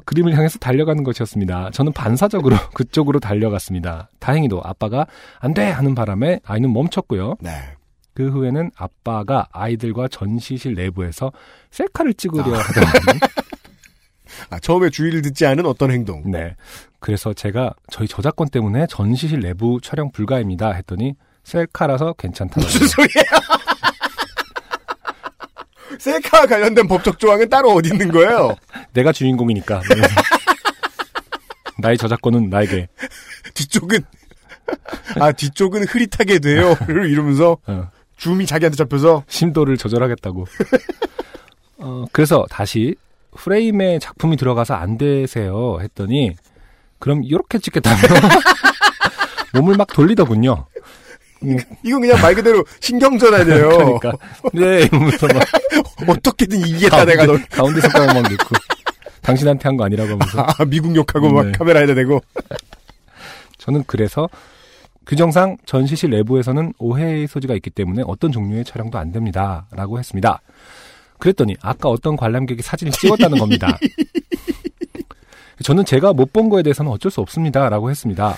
그림을 향해서 달려가는 것이었습니다. 저는 반사적으로 그쪽으로 달려갔습니다. 다행히도 아빠가 안 돼 하는 바람에 아이는 멈췄고요. 네. 그 후에는 아빠가 아이들과 전시실 내부에서 셀카를 찍으려 하더라고요. 아, 처음에 주의를 듣지 않은 어떤 행동. 네. 그래서 제가 저희 저작권 때문에 전시실 내부 촬영 불가입니다 했더니 셀카라서 괜찮다고. 무슨 소리야? 셀카와 관련된 법적 조항은 따로 어디 있는 거예요? 내가 주인공이니까. 나의 저작권은 나에게. 뒤쪽은 흐릿하게 돼요. 이러면서 줌이 자기한테 잡혀서. 심도를 조절하겠다고. 그래서 다시. 프레임에 작품이 들어가서 안 되세요 했더니 그럼 이렇게 찍겠다며 몸을 막 돌리더군요. 이건 그냥 말 그대로 신경전환이에요. 그러니까 네 이러면서 막 어떻게든 이기겠다 내가 널 가운데 손가락 막 넣고 당신한테 한 거 아니라고 하면서 미국 욕하고 네. 막 카메라에다 대고 저는 그래서 규정상 전시실 내부에서는 오해의 소지가 있기 때문에 어떤 종류의 촬영도 안 됩니다 라고 했습니다. 그랬더니 아까 어떤 관람객이 사진을 찍었다는 겁니다. 저는 제가 못 본 거에 대해서는 어쩔 수 없습니다. 라고 했습니다.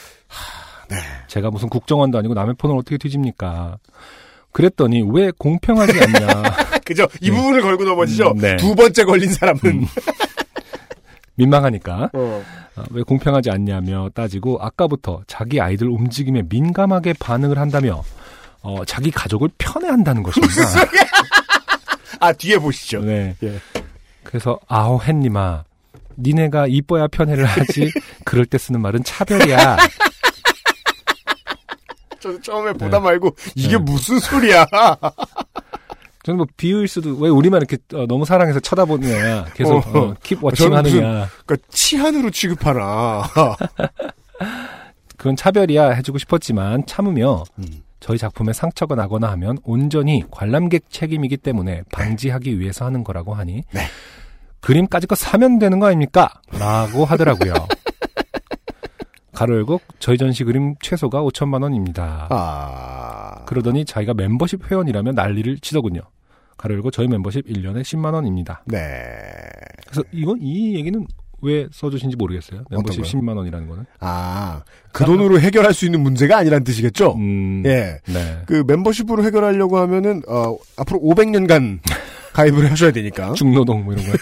네. 제가 무슨 국정원도 아니고 남의 폰을 어떻게 뒤집니까. 그랬더니 왜 공평하지 않냐. 그죠. 이 네. 부분을 걸고 넘어지죠. 네. 두 번째 걸린 사람은. 민망하니까. 왜 공평하지 않냐며 따지고 아까부터 자기 아이들 움직임에 민감하게 반응을 한다며 자기 가족을 편애한다는 것입니다. 무슨 소리야. 뒤에 보시죠. 네. 예. 그래서, 아오, 햇님아. 니네가 이뻐야 편애를 하지. 그럴 때 쓰는 말은 차별이야. 저도 처음에 보다 말고, 이게 무슨 소리야. 저는 뭐 비유일 수도, 왜 우리만 이렇게 너무 사랑해서 쳐다보느냐. 계속 keep watching 하느냐. 그러니까 치안으로 취급하라. 그건 차별이야 해주고 싶었지만 참으며, 저희 작품에 상처가 나거나 하면 온전히 관람객 책임이기 때문에 방지하기 위해서 하는 거라고 하니 네. 그림까지껏 사면 되는 거 아닙니까? 라고 하더라고요. 가로 열고 저희 전시 그림 최소가 5,000만 원입니다. 그러더니 자기가 멤버십 회원이라면 난리를 치더군요. 가로 열고 저희 멤버십 1년에 10만 원입니다. 네. 그래서 이 얘기는 왜 써주신지 모르겠어요. 멤버십 10만 원이라는 거는. 그 돈으로 해결할 수 있는 문제가 아니란 뜻이겠죠? 예. 네. 그 멤버십으로 해결하려고 하면은, 앞으로 500년간 가입을 하셔야 되니까. 중노동 뭐 이런 거.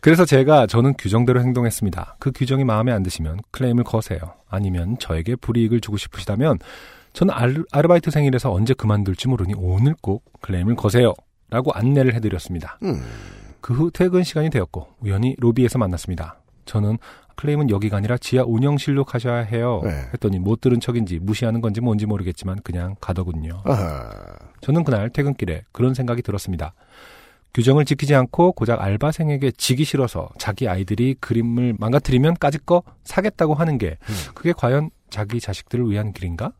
그래서 저는 규정대로 행동했습니다. 그 규정이 마음에 안 드시면 클레임을 거세요. 아니면 저에게 불이익을 주고 싶으시다면 저는 아르바이트 생일에서 언제 그만둘지 모르니 오늘 꼭 클레임을 거세요. 라고 안내를 해드렸습니다. 그 후 퇴근 시간이 되었고 우연히 로비에서 만났습니다. 저는 클레임은 여기가 아니라 지하 운영실로 가셔야 해요. 네. 했더니 못 들은 척인지 무시하는 건지 뭔지 모르겠지만 그냥 가더군요. 저는 그날 퇴근길에 그런 생각이 들었습니다. 규정을 지키지 않고 고작 알바생에게 지기 싫어서 자기 아이들이 그림을 망가뜨리면 까짓거 사겠다고 하는 게 그게 과연 자기 자식들을 위한 길인가?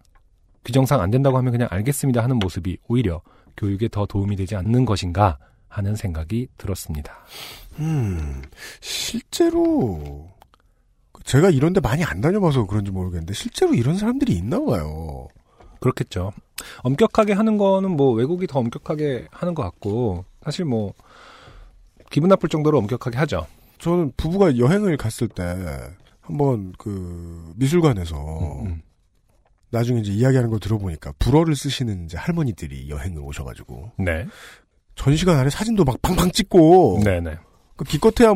규정상 안 된다고 하면 그냥 알겠습니다 하는 모습이 오히려 교육에 더 도움이 되지 않는 것인가? 하는 생각이 들었습니다. 실제로 제가 이런 데 많이 안 다녀봐서 그런지 모르겠는데 실제로 이런 사람들이 있나 봐요. 그렇겠죠. 엄격하게 하는 거는 뭐 외국이 더 엄격하게 하는 것 같고 사실 뭐 기분 나쁠 정도로 엄격하게 하죠. 저는 부부가 여행을 갔을 때 한번 그 미술관에서 나중에 이제 이야기하는 걸 들어보니까 불어를 쓰시는 이제 할머니들이 여행을 오셔가지고 네. 전시관 안에 사진도 막 팡팡 찍고. 네네. 그 기껏해야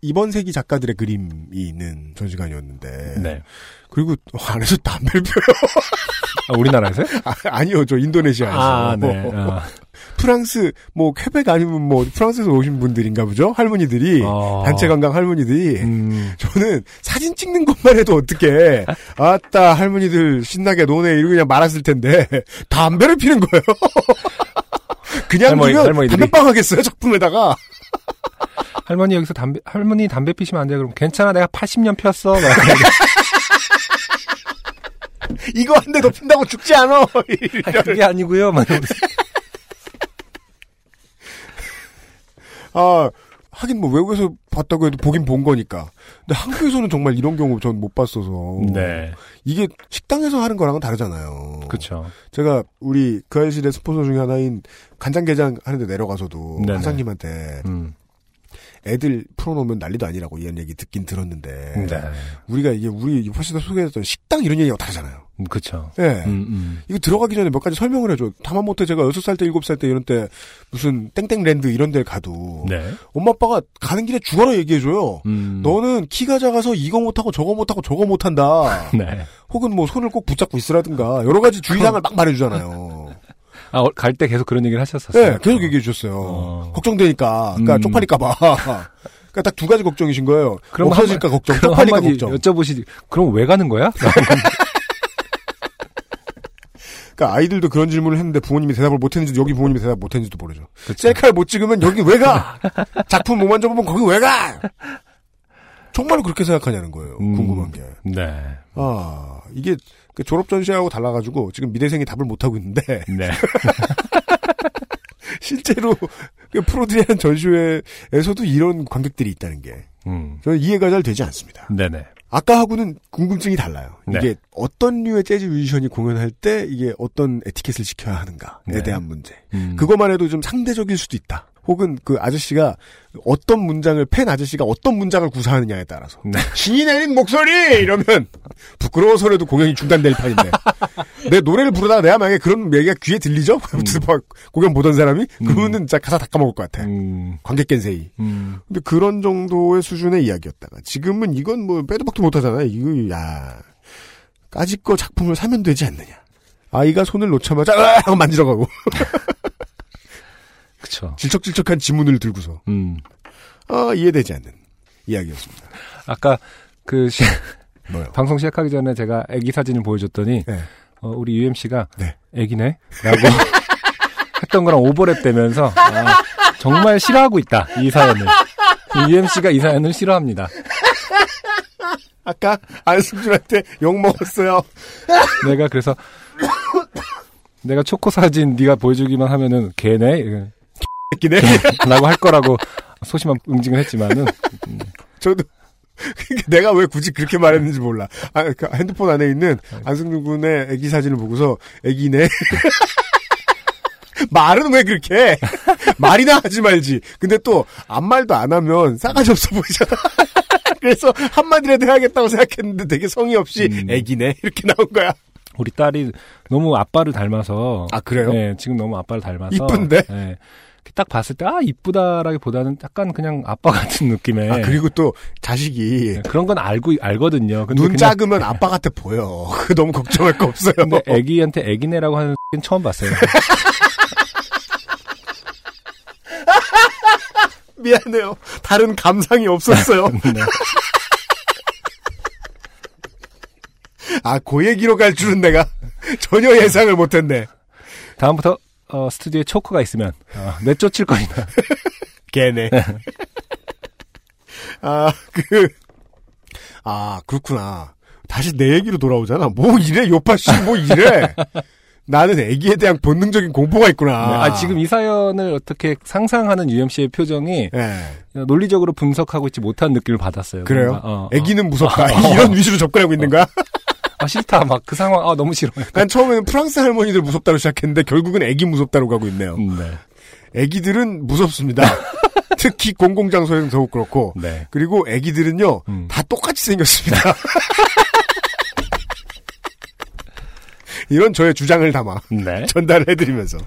이번 세기 작가들의 그림이 있는 전시관이었는데. 네. 그리고, 안에서 담배를 피워요. 우리나라에서요? 아니요, 저 인도네시아에서. 네. 프랑스 뭐 퀘벡 아니면 뭐 프랑스에서 오신 분들인가 보죠. 할머니들이 단체 관광 할머니들이 저는 사진 찍는 것만 해도 어떡해. 아따 할머니들 신나게 노네 이러고 그냥 말았을 텐데 담배를 피는 거예요. 그냥 할머니, 담배빵 하겠어요 작품에다가. 할머니 여기서 할머니 담배 피시면 안 돼. 그럼 괜찮아 내가 80년 피웠어. 이거 한 대 더 핀다고 죽지 않아. 아니, 그게 아니고요. 아 하긴 뭐 외국에서 봤다고 해도 보긴 본 거니까. 근데 한국에서는 정말 이런 경우 전 못 봤어서. 네. 이게 식당에서 하는 거랑은 다르잖아요. 그렇죠. 제가 우리 그 아이실의 스폰서 중에 하나인 간장게장 하는데 내려가서도 사장님한테 애들 풀어놓으면 난리도 아니라고 이런 얘기 듣긴 들었는데 네. 우리가 이게 우리 훨씬 더 소개했던 식당 이런 얘기가 다르잖아요. 그렇죠. 네. 이거 들어가기 전에 몇 가지 설명을 해줘. 다만 못해 제가 6살 때 7살 때 이런 때 무슨 땡땡랜드 이런 데 가도 네. 엄마 아빠가 가는 길에 죽어라 얘기해줘요. 너는 키가 작아서 이거 못하고 저거 못하고 저거 못한다. 네. 혹은 뭐 손을 꼭 붙잡고 있으라든가 여러 가지 주의사항을 막 말해주잖아요. 아, 갈 때 계속 그런 얘기를 하셨었어요? 네, 계속 얘기해 주셨어요. 걱정되니까. 그러니까 쪽팔릴까봐. 그러니까 딱 두 가지 걱정이신 거예요. 그럼 없어질까 걱정, 쪽팔릴까 걱정. 여쭤보시지. 그럼 왜 가는 거야? 그러니까 아이들도 그런 질문을 했는데 부모님이 대답을 못했는지 여기 부모님이 대답 못했는지도 모르죠. 셀카를 못 찍으면 여기 왜 가? 작품 못 만져보면 거기 왜 가? 정말로 그렇게 생각하냐는 거예요. 궁금한 게. 네. 아, 이게... 그 졸업 전시하고 달라가지고 지금 미대생이 답을 못 하고 있는데 네. 실제로 그 프로들이 한 전시회에서도 이런 관객들이 있다는 게 저는 이해가 잘 되지 않습니다. 네네. 아까하고는 궁금증이 달라요. 네. 이게 어떤 류의 재즈 뮤지션이 공연할 때 이게 어떤 에티켓을 지켜야 하는가에 네. 대한 문제. 그것만 해도 좀 상대적일 수도 있다. 혹은 그 아저씨가 어떤 문장을 팬 아저씨가 어떤 문장을 구사하느냐에 따라서 네. 신이 내린 목소리 이러면 부끄러워서라도 공연이 중단될 판인데 내 노래를 부르다가 내가 만약에 그런 얘기가 귀에 들리죠? 공연 보던 사람이 그러면은 진짜 가사 다 까먹을 것 같아. 관객 겐세이. 근데 그런 정도의 수준의 이야기였다가 지금은 이건 뭐 빼도 박도 못하잖아요. 이거 야 까짓거 작품을 사면 되지 않느냐. 아이가 손을 놓자마자 하고 만지러가고. 그쵸. 질척질척한 지문을 들고서. 아, 이해되지 않는 이야기였습니다. 아까 그 방송 시작하기 전에 제가 애기 사진을 보여줬더니 네. 우리 UMC가 네. 애기네? 라고 했던 거랑 오버랩 되면서 아, 정말 싫어하고 있다. 이 사연을. UMC가 이 사연을 싫어합니다. 아까 안승준한테 욕 먹었어요. 내가 그래서 내가 초코 사진 네가 보여주기만 하면은 걔네? 끼네 라고 할 거라고 소심한 응징을 했지만은 저도 내가 왜 굳이 그렇게 말했는지 몰라. 아, 그 핸드폰 안에 있는 안승준 군의 애기 사진을 보고서 애기네 말은 왜 그렇게 해? 말이나 하지 말지. 근데 또 아무 말도 안 하면 싸가지 없어 보이잖아. 그래서 한마디라도 해야겠다고 생각했는데 되게 성의 없이 애기네 이렇게 나온 거야. 우리 딸이 너무 아빠를 닮아서. 아, 그래요? 네, 지금 너무 아빠를 닮아서. 이쁜데? 네. 딱 봤을 때, 아, 이쁘다라기보다는 약간 그냥 아빠 같은 느낌에. 아, 그리고 또 자식이. 네, 그런 건 알거든요. 근데 눈 작으면 아빠 같아 보여. 너무 걱정할 거 없어요. 근데 애기한테 애기네라고 하는 X는 처음 봤어요. 미안해요. 다른 감상이 없었어요. 네. 아, 그 얘기로 갈 줄은 내가 전혀 예상을 못했네. 다음부터 스튜디오에 초코가 있으면 내쫓을 거니까. 걔네. 그렇구나. 다시 내 얘기로 돌아오잖아. 뭐 이래 요파씨 뭐 이래. 나는 애기에 대한 본능적인 공포가 있구나. 네, 아, 지금 이 사연을 어떻게 상상하는 UMC의 표정이 네. 논리적으로 분석하고 있지 못한 느낌을 받았어요. 그래요? 애기는 무섭다. 이런 위주로 접근하고 있는 거야? 아, 싫다. 막 그 상황, 아, 너무 싫어. 난 처음에는 프랑스 할머니들 무섭다로 시작했는데 결국은 애기 무섭다로 가고 있네요. 네. 애기들은 무섭습니다. 특히 공공장소에는 더욱 그렇고. 네. 그리고 애기들은요, 다 똑같이 생겼습니다. 이런 저의 주장을 담아 네. 전달을 해드리면서.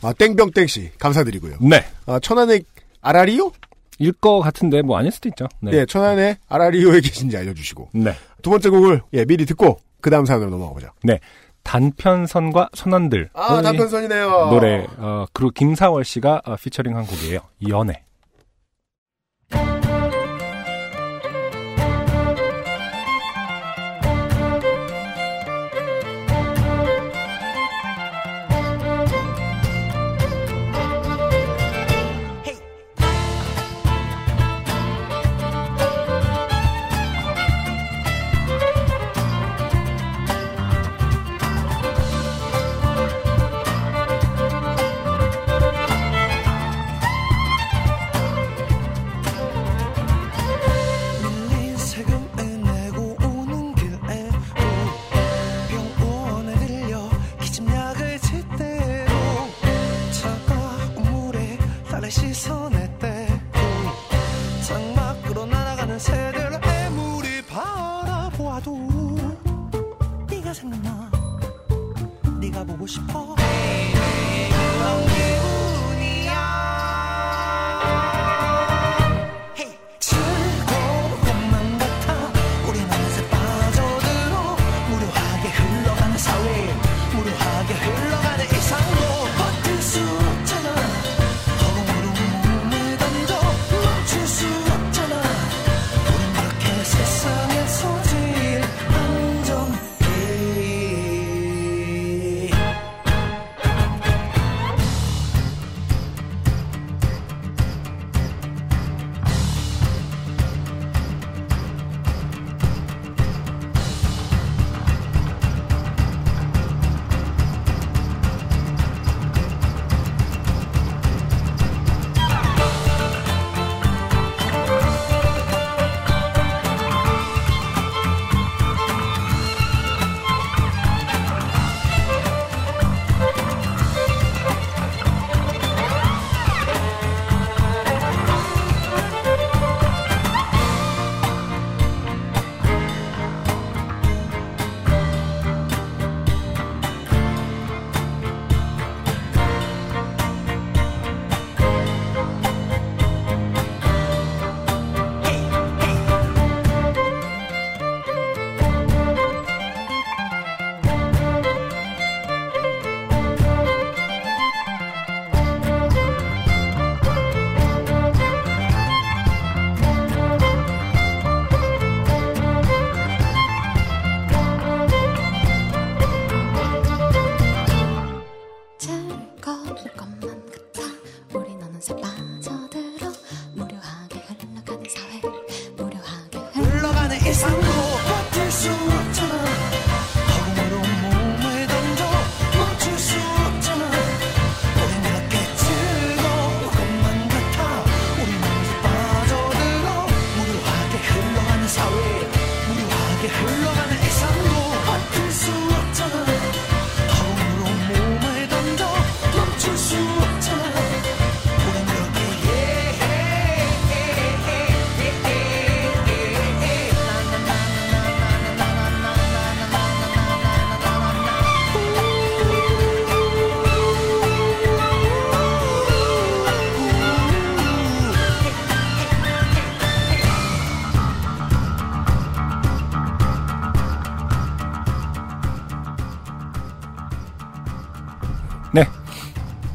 아, 땡병땡씨, 감사드리고요. 네. 아, 천안의 아라리오? 일 거 같은데, 뭐 아닐 수도 있죠. 네. 예, 천안의 아라리오에 계신지 알려주시고. 네. 두 번째 곡을, 예, 미리 듣고, 그 다음 사연으로 넘어가보죠. 네. 단편선과 선원들. 아, 단편선이네요. 노래. 그리고 김사월 씨가 피처링한 곡이에요. 연애.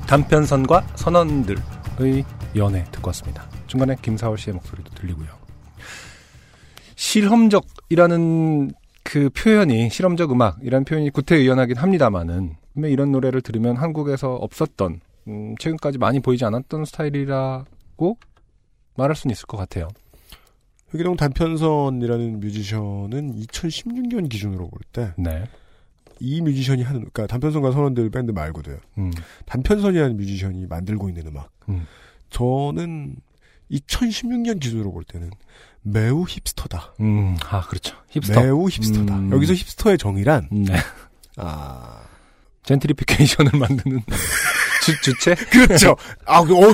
단편선과 선원들의 연애 듣고 왔습니다. 중간에 김사월 씨의 목소리도 들리고요. 실험적이라는 그 표현이, 실험적 음악이라는 표현이 구태의연하긴 합니다만은, 분명 이런 노래를 들으면 한국에서 없었던, 최근까지 많이 보이지 않았던 스타일이라고 말할 수는 있을 것 같아요. 회기동 단편선이라는 뮤지션은 2016년 기준으로 볼 때, 네. 이 뮤지션이 하는, 그러니까 단편선과 선원들 밴드 말고도요. 단편선이라는 뮤지션이 만들고 있는 음악. 저는 2016년 기준으로 볼 때는 매우 힙스터다. 아, 그렇죠. 힙스터. 매우 힙스터다. 여기서 힙스터의 정의란, 네. 젠트리피케이션을 만드는 주체? 그렇죠.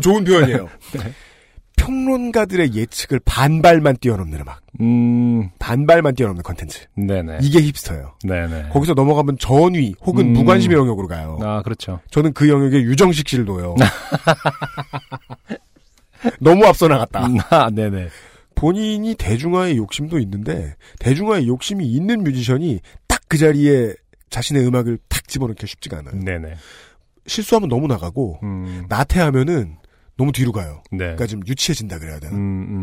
좋은 표현이에요. 네. 평론가들의 예측을 반발만 뛰어넘는 음악. 반발만 뛰어넘는 콘텐츠. 네네. 이게 힙스터예요. 네네. 거기서 넘어가면 전위 혹은 무관심의 영역으로 가요. 아, 그렇죠. 저는 그 영역에 유정식 씨를 둬요. 너무 앞서 나갔다. 네네. 본인이 대중화의 욕심도 있는데, 대중화의 욕심이 있는 뮤지션이 딱 그 자리에 자신의 음악을 탁 집어넣기가 쉽지가 않아요. 네네. 실수하면 너무 나가고 나태하면은 너무 뒤로 가요. 네. 그러니까 좀 유치해진다 그래야 되나.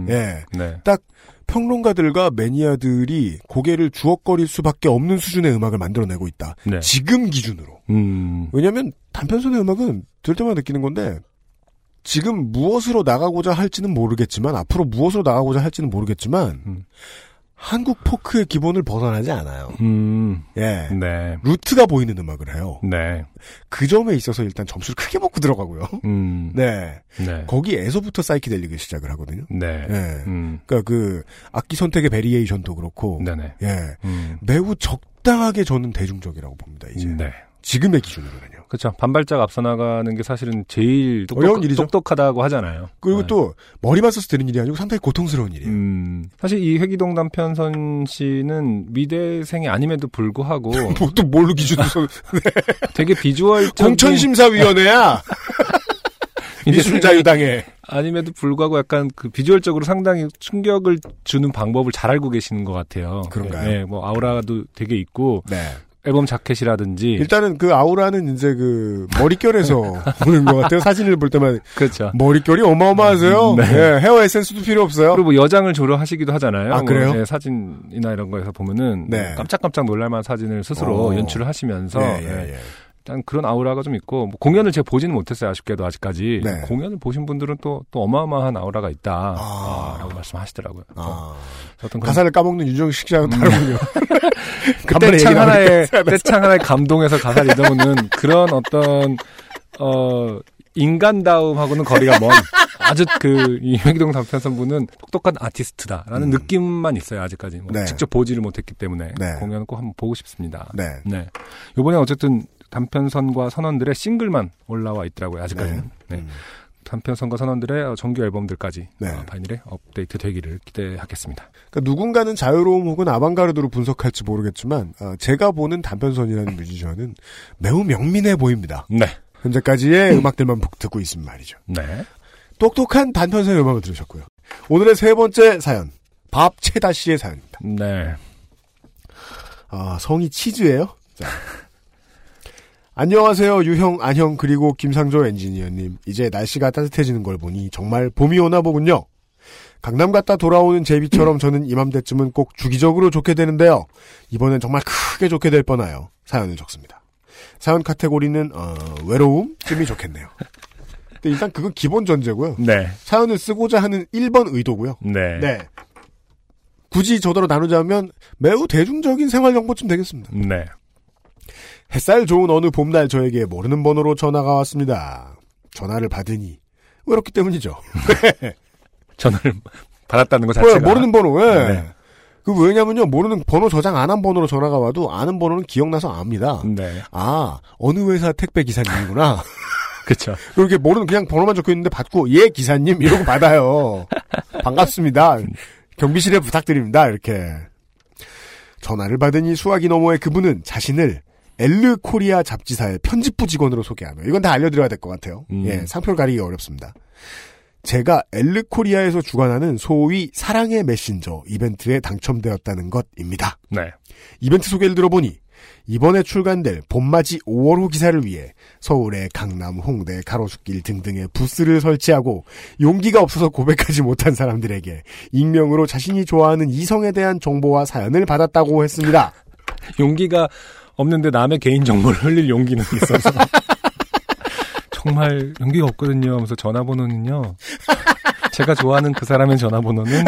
예. 네. 딱 평론가들과 매니아들이 고개를 주걱거릴 수밖에 없는 수준의 음악을 만들어내고 있다. 네. 지금 기준으로. 왜냐하면 단편선의 음악은 들 때마다 느끼는 건데 지금 무엇으로 나가고자 할지는 모르겠지만 앞으로 무엇으로 나가고자 할지는 모르겠지만 한국 포크의 기본을 벗어나지 않아요. 예. 네. 루트가 보이는 음악을 해요. 네. 그 점에 있어서 일단 점수를 크게 먹고 들어가고요. 네. 네. 거기에서부터 사이키델릭을 시작을 하거든요. 네. 예. 그러니까 그 악기 선택의 베리에이션도 그렇고, 네네. 예. 매우 적당하게 저는 대중적이라고 봅니다. 이제. 네. 지금의 기준으로는요. 그렇죠. 반발짝 앞서 나가는 게 사실은 제일 어려운 일이죠. 똑똑하다고 하잖아요. 그리고 네. 또 머리만 써서 되는 일이 아니고 상당히 고통스러운 일이에요. 사실 이 회기동 단편선 씨는 미대생이 아님에도 불구하고 또 뭘로 기준으로 네. 되게 비주얼 공천심사위원회야. 미술자유당에 아님에도 불구하고 약간 그 비주얼적으로 상당히 충격을 주는 방법을 잘 알고 계시는 것 같아요. 그런가요? 네, 뭐 아우라도 되게 있고. 네. 앨범 자켓이라든지. 일단은 그 아우라는 이제 그 머릿결에서 보는 것 같아요. 사진을 볼 때만. 그렇죠. 머릿결이 어마어마하세요. 네. 네. 헤어 에센스도 필요 없어요. 그리고 뭐 여장을 조려하시기도 하잖아요. 아, 그래요? 뭐, 네, 사진이나 이런 거에서 보면은. 네. 깜짝깜짝 놀랄만 사진을 스스로 연출을 하시면서. 네, 예, 예. 네. 일단 그런 아우라가 좀 있고, 뭐 공연을 제가 보지는 못했어요. 아쉽게도 아직까지. 네. 공연을 보신 분들은 또 어마어마한 아우라가 있다. 라고 말씀하시더라고요. 아. 가사를 까먹는 유정식 씨하고 다르군요. 그 떼창 하나에 감동해서 가사를 잊어먹는 그런 어떤, 인간다움하고는 거리가 먼 아주 그, 이 회기동 단편선 분은 똑똑한 아티스트다라는 느낌만 있어요, 아직까지. 뭐 네. 직접 보지를 못했기 때문에. 네. 공연을 꼭 한번 보고 싶습니다. 네. 네. 요번에 어쨌든 단편선과 선원들의 싱글만 올라와 있더라고요, 아직까지는. 네. 단편선과 선원들의 정규 앨범들까지 네. 바이닐에 업데이트 되기를 기대하겠습니다. 그러니까 누군가는 자유로움 혹은 아방가르드로 분석할지 모르겠지만 제가 보는 단편선이라는 뮤지션은 매우 명민해 보입니다. 네. 현재까지의 음악들만 듣고 있으면 말이죠. 네. 똑똑한 단편선의 음악을 들으셨고요. 오늘의 세 번째 사연, 밥채다 씨의 사연입니다. 네. 아, 성이 치즈예요? 자. 안녕하세요. 유형, 안형, 그리고 김상조 엔지니어님. 이제 날씨가 따뜻해지는 걸 보니 정말 봄이 오나 보군요. 강남 갔다 돌아오는 제비처럼 저는 이맘때쯤은 꼭 주기적으로 좋게 되는데요. 이번엔 정말 크게 좋게 될 뻔하여 사연을 적습니다. 사연 카테고리는 외로움쯤이 좋겠네요. 근데 일단 그건 기본 전제고요. 네. 사연을 쓰고자 하는 1번 의도고요. 네. 네. 굳이 저더러 나누자면 매우 대중적인 생활정보쯤 되겠습니다. 네. 햇살 좋은 어느 봄날 저에게 모르는 번호로 전화가 왔습니다. 전화를 받으니 외롭기 때문이죠. 전화를 받았다는 거 자체가 모르는 번호. 네. 네. 그 왜냐면요 모르는 번호 저장 안 한 번호로 전화가 와도 아는 번호는 기억나서 압니다. 네. 아 어느 회사 택배 기사님이구나. 그렇죠. 그렇게 모르는 그냥 번호만 적혀 있는데 받고 예 기사님 이러고 받아요. 반갑습니다. 경비실에 부탁드립니다. 이렇게 전화를 받으니 수화기 너머의 그분은 자신을 엘르코리아 잡지사의 편집부 직원으로 소개하며 이건 다 알려드려야 될 것 같아요. 예, 상표를 가리기 어렵습니다. 제가 엘르코리아에서 주관하는 소위 사랑의 메신저 이벤트에 당첨되었다는 것입니다. 네. 이벤트 소개를 들어보니 이번에 출간될 봄맞이 5월호 기사를 위해 서울의 강남, 홍대, 가로수길 등등의 부스를 설치하고 용기가 없어서 고백하지 못한 사람들에게 익명으로 자신이 좋아하는 이성에 대한 정보와 사연을 받았다고 했습니다. 용기가 없는데 남의 개인 정보를 흘릴 용기는 있어서 정말 용기가 없거든요. 하면서 전화번호는요. 제가 좋아하는 그 사람의 전화번호는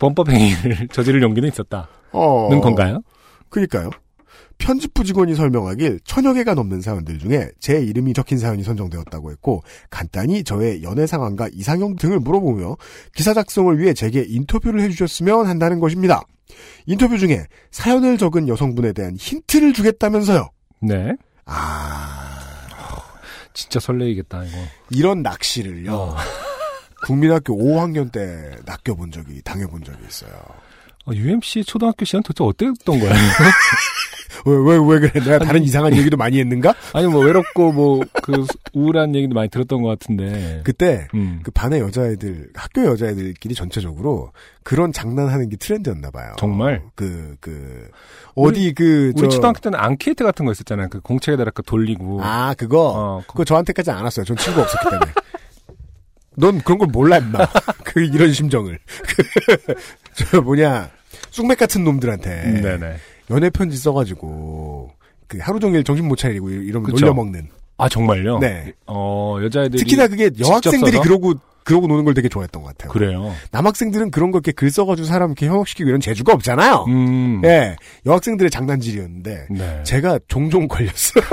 범법 행위를 저지를 용기는 있었다는 건가요? 그러니까요. 편집부 직원이 설명하길 1000여 개가 넘는 사연들 중에 제 이름이 적힌 사연이 선정되었다고 했고 간단히 저의 연애 상황과 이상형 등을 물어보며 기사 작성을 위해 제게 인터뷰를 해주셨으면 한다는 것입니다. 인터뷰 중에 사연을 적은 여성분에 대한 힌트를 주겠다면서요. 네. 아 진짜 설레이겠다 이거. 이런 낚시를요. 국민학교 5학년 때 당해본 적이 있어요. UMC의 초등학교 시절은 도대체 어땠던 거야? 왜 그래? 내가 다른 이상한 얘기도 많이 했는가? 아니, 뭐, 외롭고, 뭐, 우울한 얘기도 많이 들었던 것 같은데. 그때, 그 반의 여자애들, 학교 여자애들끼리 전체적으로 그런 장난하는 게 트렌드였나봐요. 정말? 우리 초등학교 때는 앙케이트 같은 거 있었잖아요. 그 공책에다가 돌리고. 아, 그거? 그거 저한테까지 안 왔어요. 전 친구가 없었기 때문에. 넌 그런 걸 몰라, 임마. 이런 심정을. 쑥맥 같은 놈들한테. 네네. 연애 편지 써가지고 하루 종일 정신 못 차리고 이러면 놀려먹는. 아 정말요? 네. 여자애들이 특히나 그게 여학생들이 그러고 노는 걸 되게 좋아했던 것 같아요. 그래요. 남학생들은 그런 거 이렇게 글 써가지고 사람 이렇게 현혹시키고 이런 재주가 없잖아요. 예. 여학생들의 장난질이었는데 네. 제가 종종 걸렸어요.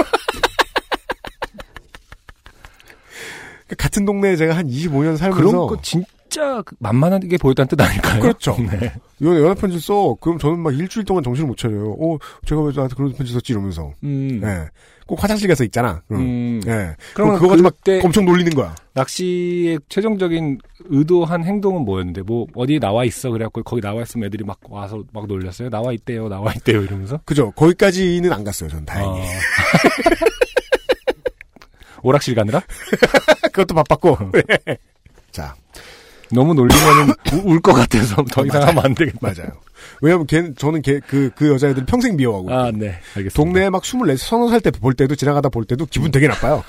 같은 동네에 제가 한 25년 살면서 그런 거 진짜 만만하게 보였다는 뜻 아닐까요? 그렇죠. 네. 연애 편지 써. 그럼 저는 막 일주일 동안 정신을 못 차려요. 제가 왜 나한테 그런 편지 썼지? 이러면서. 예. 꼭 화장실 가서 있잖아. 예. 그럼 그거 가지고 막 엄청 놀리는 거야. 낚시의 최종적인 의도한 행동은 뭐였는데? 어디 나와 있어? 그래갖고 거기 나와 있으면 애들이 막 와서 막 놀렸어요. 나와 있대요. 이러면서. 그죠. 거기까지는 안 갔어요. 저는 다행히. 오락실 가느라? 그것도 바빴고. 자. 너무 놀리면 울 것 같아서 더 이상 하면 안 되겠다. 맞아요. 왜냐면 저는 그 여자애들 평생 미워하고. 아, 네. 알겠습니다. 동네에 막 24살 때 볼 때도, 지나가다 볼 때도 기분 되게 나빠요.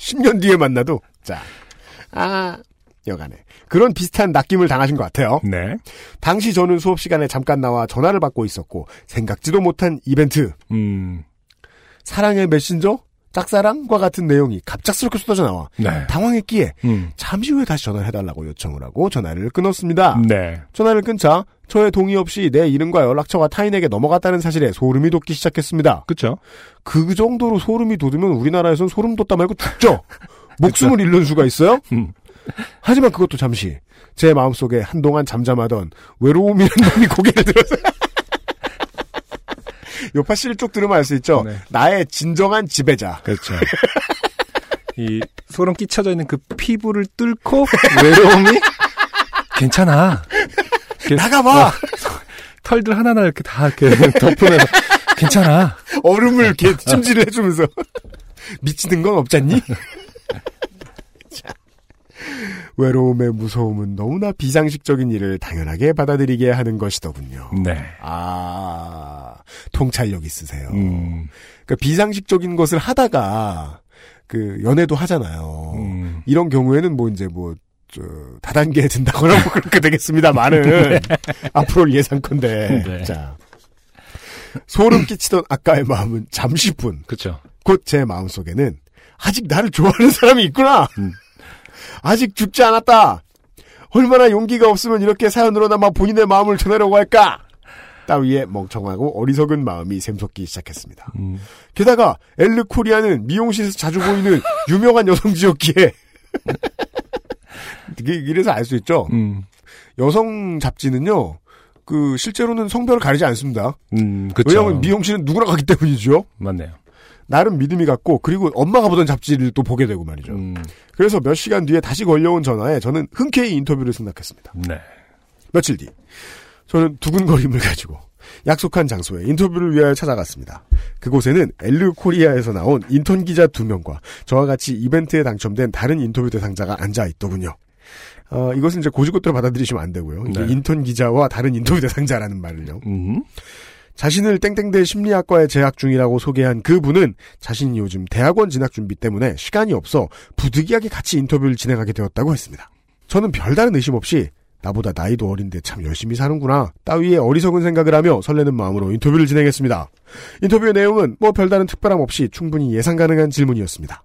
10년 뒤에 만나도. 자. 여간에. 그런 비슷한 낚임을 당하신 것 같아요. 네. 당시 저는 수업 시간에 잠깐 나와 전화를 받고 있었고, 생각지도 못한 이벤트. 사랑의 메신저? 짝사랑과 같은 내용이 갑작스럽게 쏟아져 나와 네. 당황했기에 잠시 후에 다시 전화를 해달라고 요청을 하고 전화를 끊었습니다. 네. 전화를 끊자 저의 동의 없이 내 이름과 연락처가 타인에게 넘어갔다는 사실에 소름이 돋기 시작했습니다. 그렇죠. 그 정도로 소름이 돋으면 우리나라에선 소름 돋다 말고 죽죠. 목숨을 잃는 수가 있어요? 하지만 그것도 잠시 제 마음속에 한동안 잠잠하던 외로움이라는 놈이 고개를 들었어요. 요파 씨를 쭉 들으면 알 수 있죠. 네. 나의 진정한 지배자. 그렇죠. 이 소름 끼쳐져 있는 그 피부를 뚫고 외로움이 괜찮아. 나가봐. 털들 하나하나 이렇게 다 이렇게 덮으면서 괜찮아. 얼음을 이렇게 찜질을 해주면서 미치는 건 없잖니? 외로움의 무서움은 너무나 비상식적인 일을 당연하게 받아들이게 하는 것이더군요. 네. 통찰력 있으세요. 그러니까 비상식적인 것을 하다가 연애도 하잖아요. 이런 경우에는 다단계에 든다거나 그렇게 되겠습니다만은 네. 앞으로 예상컨대. 네. 자. 소름 끼치던 아까의 마음은 잠시뿐. 그렇죠. 곧 제 마음 속에는 아직 나를 좋아하는 사람이 있구나. 아직 죽지 않았다. 얼마나 용기가 없으면 이렇게 사연으로나마 본인의 마음을 전하려고 할까? 따위의 멍청하고 어리석은 마음이 샘솟기 시작했습니다. 게다가 엘르코리아는 미용실에서 자주 보이는 유명한 여성지였기에 이래서 알 수 있죠. 여성 잡지는요. 실제로는 성별을 가리지 않습니다. 그쵸. 왜냐하면 미용실은 누구나 가기 때문이죠. 맞네요. 나름 믿음이 갔고 그리고 엄마가 보던 잡지를 또 보게 되고 말이죠. 그래서 몇 시간 뒤에 다시 걸려온 전화에 저는 흔쾌히 인터뷰를 승낙했습니다. 네. 며칠 뒤 저는 두근거림을 가지고 약속한 장소에 인터뷰를 위하여 찾아갔습니다. 그곳에는 엘르코리아에서 나온 인턴 기자 2명과 저와 같이 이벤트에 당첨된 다른 인터뷰 대상자가 앉아있더군요. 이것은 이제 곧이곧대로 받아들이시면 안 되고요. 네. 이제 인턴 기자와 다른 인터뷰 대상자라는 말을요. 자신을 땡땡대 심리학과에 재학 중이라고 소개한 그분은 자신이 요즘 대학원 진학 준비 때문에 시간이 없어 부득이하게 같이 인터뷰를 진행하게 되었다고 했습니다. 저는 별다른 의심 없이 나보다 나이도 어린데 참 열심히 사는구나 따위의 어리석은 생각을 하며 설레는 마음으로 인터뷰를 진행했습니다. 인터뷰의 내용은 별다른 특별함 없이 충분히 예상 가능한 질문이었습니다.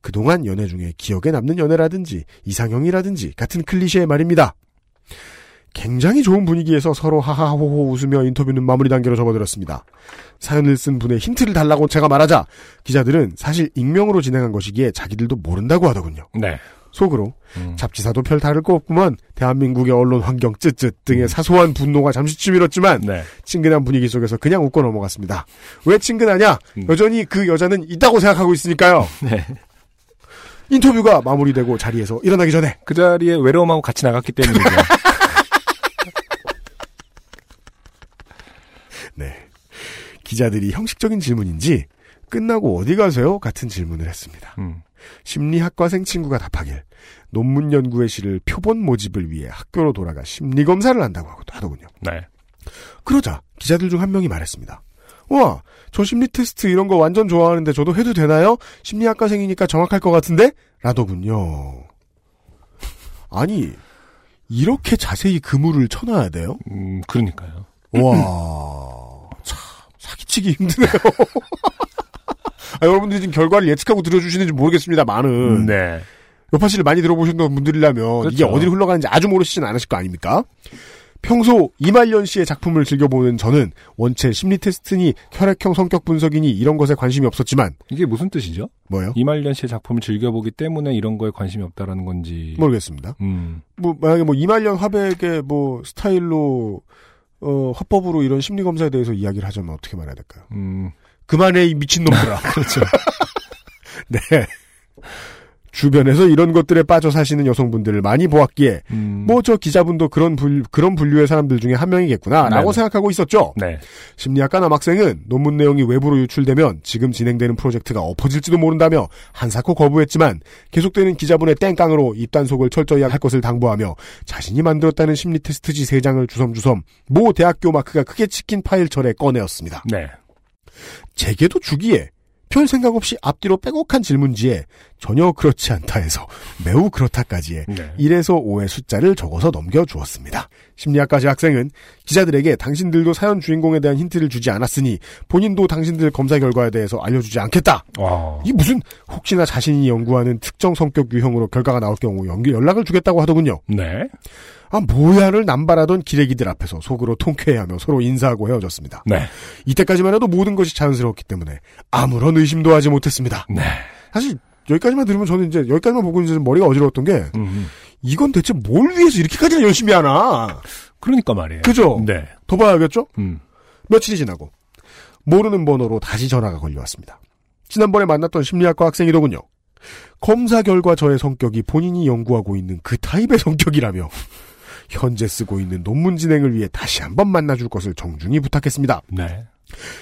그동안 연애 중에 기억에 남는 연애라든지 이상형이라든지 같은 클리셰의 말입니다. 굉장히 좋은 분위기에서 서로 하하호호 웃으며 인터뷰는 마무리 단계로 접어들었습니다. 사연을 쓴 분의 힌트를 달라고 제가 말하자 기자들은 사실 익명으로 진행한 것이기에 자기들도 모른다고 하더군요. 네. 속으로 잡지사도 별 다를 거 없구만 대한민국의 언론 환경 쯧쯧 등의 사소한 분노가 잠시 치밀었지만 네. 친근한 분위기 속에서 그냥 웃고 넘어갔습니다. 왜 친근하냐? 여전히 그 여자는 있다고 생각하고 있으니까요. 네. 인터뷰가 마무리되고 자리에서 일어나기 전에 그 자리에 외로움하고 같이 나갔기 때문이죠. 기자들이 형식적인 질문인지 끝나고 어디 가세요? 같은 질문을 했습니다. 심리학과생 친구가 답하길 논문 연구의 시를 표본 모집을 위해 학교로 돌아가 심리검사를 한다고 하더군요. 네. 그러자 기자들 중 한 명이 말했습니다. 와, 저 심리 테스트 이런 거 완전 좋아하는데 저도 해도 되나요? 심리학과생이니까 정확할 것 같은데? 라더군요. 아니, 이렇게 자세히 그물을 쳐놔야 돼요? 그러니까요. 와, 참 사기치기 힘드네요. 아, 여러분들이 지금 결과를 예측하고 들어주시는지 모르겠습니다만은. 네. 요파씨를 많이 들어보셨던 분들이라면 그렇죠. 이게 어디로 흘러가는지 아주 모르시진 않으실 거 아닙니까? 평소 이말년 씨의 작품을 즐겨보는 저는 원체 심리 테스트니 혈액형 성격 분석이니 이런 것에 관심이 없었지만 이게 무슨 뜻이죠? 뭐요? 이말년 씨의 작품을 즐겨보기 때문에 이런 거에 관심이 없다라는 건지 모르겠습니다. 뭐 만약에 뭐 이말년 화백의 뭐 스타일로 화법으로 이런 심리 검사에 대해서 이야기를 하자면 어떻게 말해야 될까요? 그만해 이 미친놈들아. 그렇죠. 네. 주변에서 이런 것들에 빠져 사시는 여성분들을 많이 보았기에 뭐 저 기자분도 그런 분류의 사람들 중에 한 명이겠구나라고 생각하고 있었죠. 네. 심리학과 남학생은 논문 내용이 외부로 유출되면 지금 진행되는 프로젝트가 엎어질지도 모른다며 한사코 거부했지만 계속되는 기자분의 땡깡으로 입단속을 철저히 할 것을 당부하며 자신이 만들었다는 심리 테스트지 3장을 주섬주섬 모 대학교 마크가 크게 찍힌 파일철에 꺼내었습니다. 네. 제게도 주기에 별 생각 없이 앞뒤로 빼곡한 질문지에 전혀 그렇지 않다 해서 매우 그렇다까지의 네. 1에서 5의 숫자를 적어서 넘겨주었습니다. 심리학과지 학생은 기자들에게 당신들도 사연 주인공에 대한 힌트를 주지 않았으니 본인도 당신들 검사 결과에 대해서 알려주지 않겠다. 와. 이게 무슨 혹시나 자신이 연구하는 특정 성격 유형으로 결과가 나올 경우 연락을 주겠다고 하더군요. 네. 아 뭐야를 남발하던 기레기들 앞에서 속으로 통쾌해하며 서로 인사하고 헤어졌습니다. 네. 이때까지만 해도 모든 것이 자연스러웠기 때문에 아무런 의심도 하지 못했습니다. 네. 사실 여기까지만 들으면 저는 이제 여기까지만 보고 이제 머리가 어지러웠던 게 이건 대체 뭘 위해서 이렇게까지 열심히 하나? 그러니까 말이에요. 그죠? 네. 더 봐야겠죠? 며칠이 지나고 모르는 번호로 다시 전화가 걸려왔습니다. 지난번에 만났던 심리학과 학생이더군요. 검사 결과 저의 성격이 본인이 연구하고 있는 그 타입의 성격이라며 현재 쓰고 있는 논문 진행을 위해 다시 한번 만나줄 것을 정중히 부탁했습니다. 네.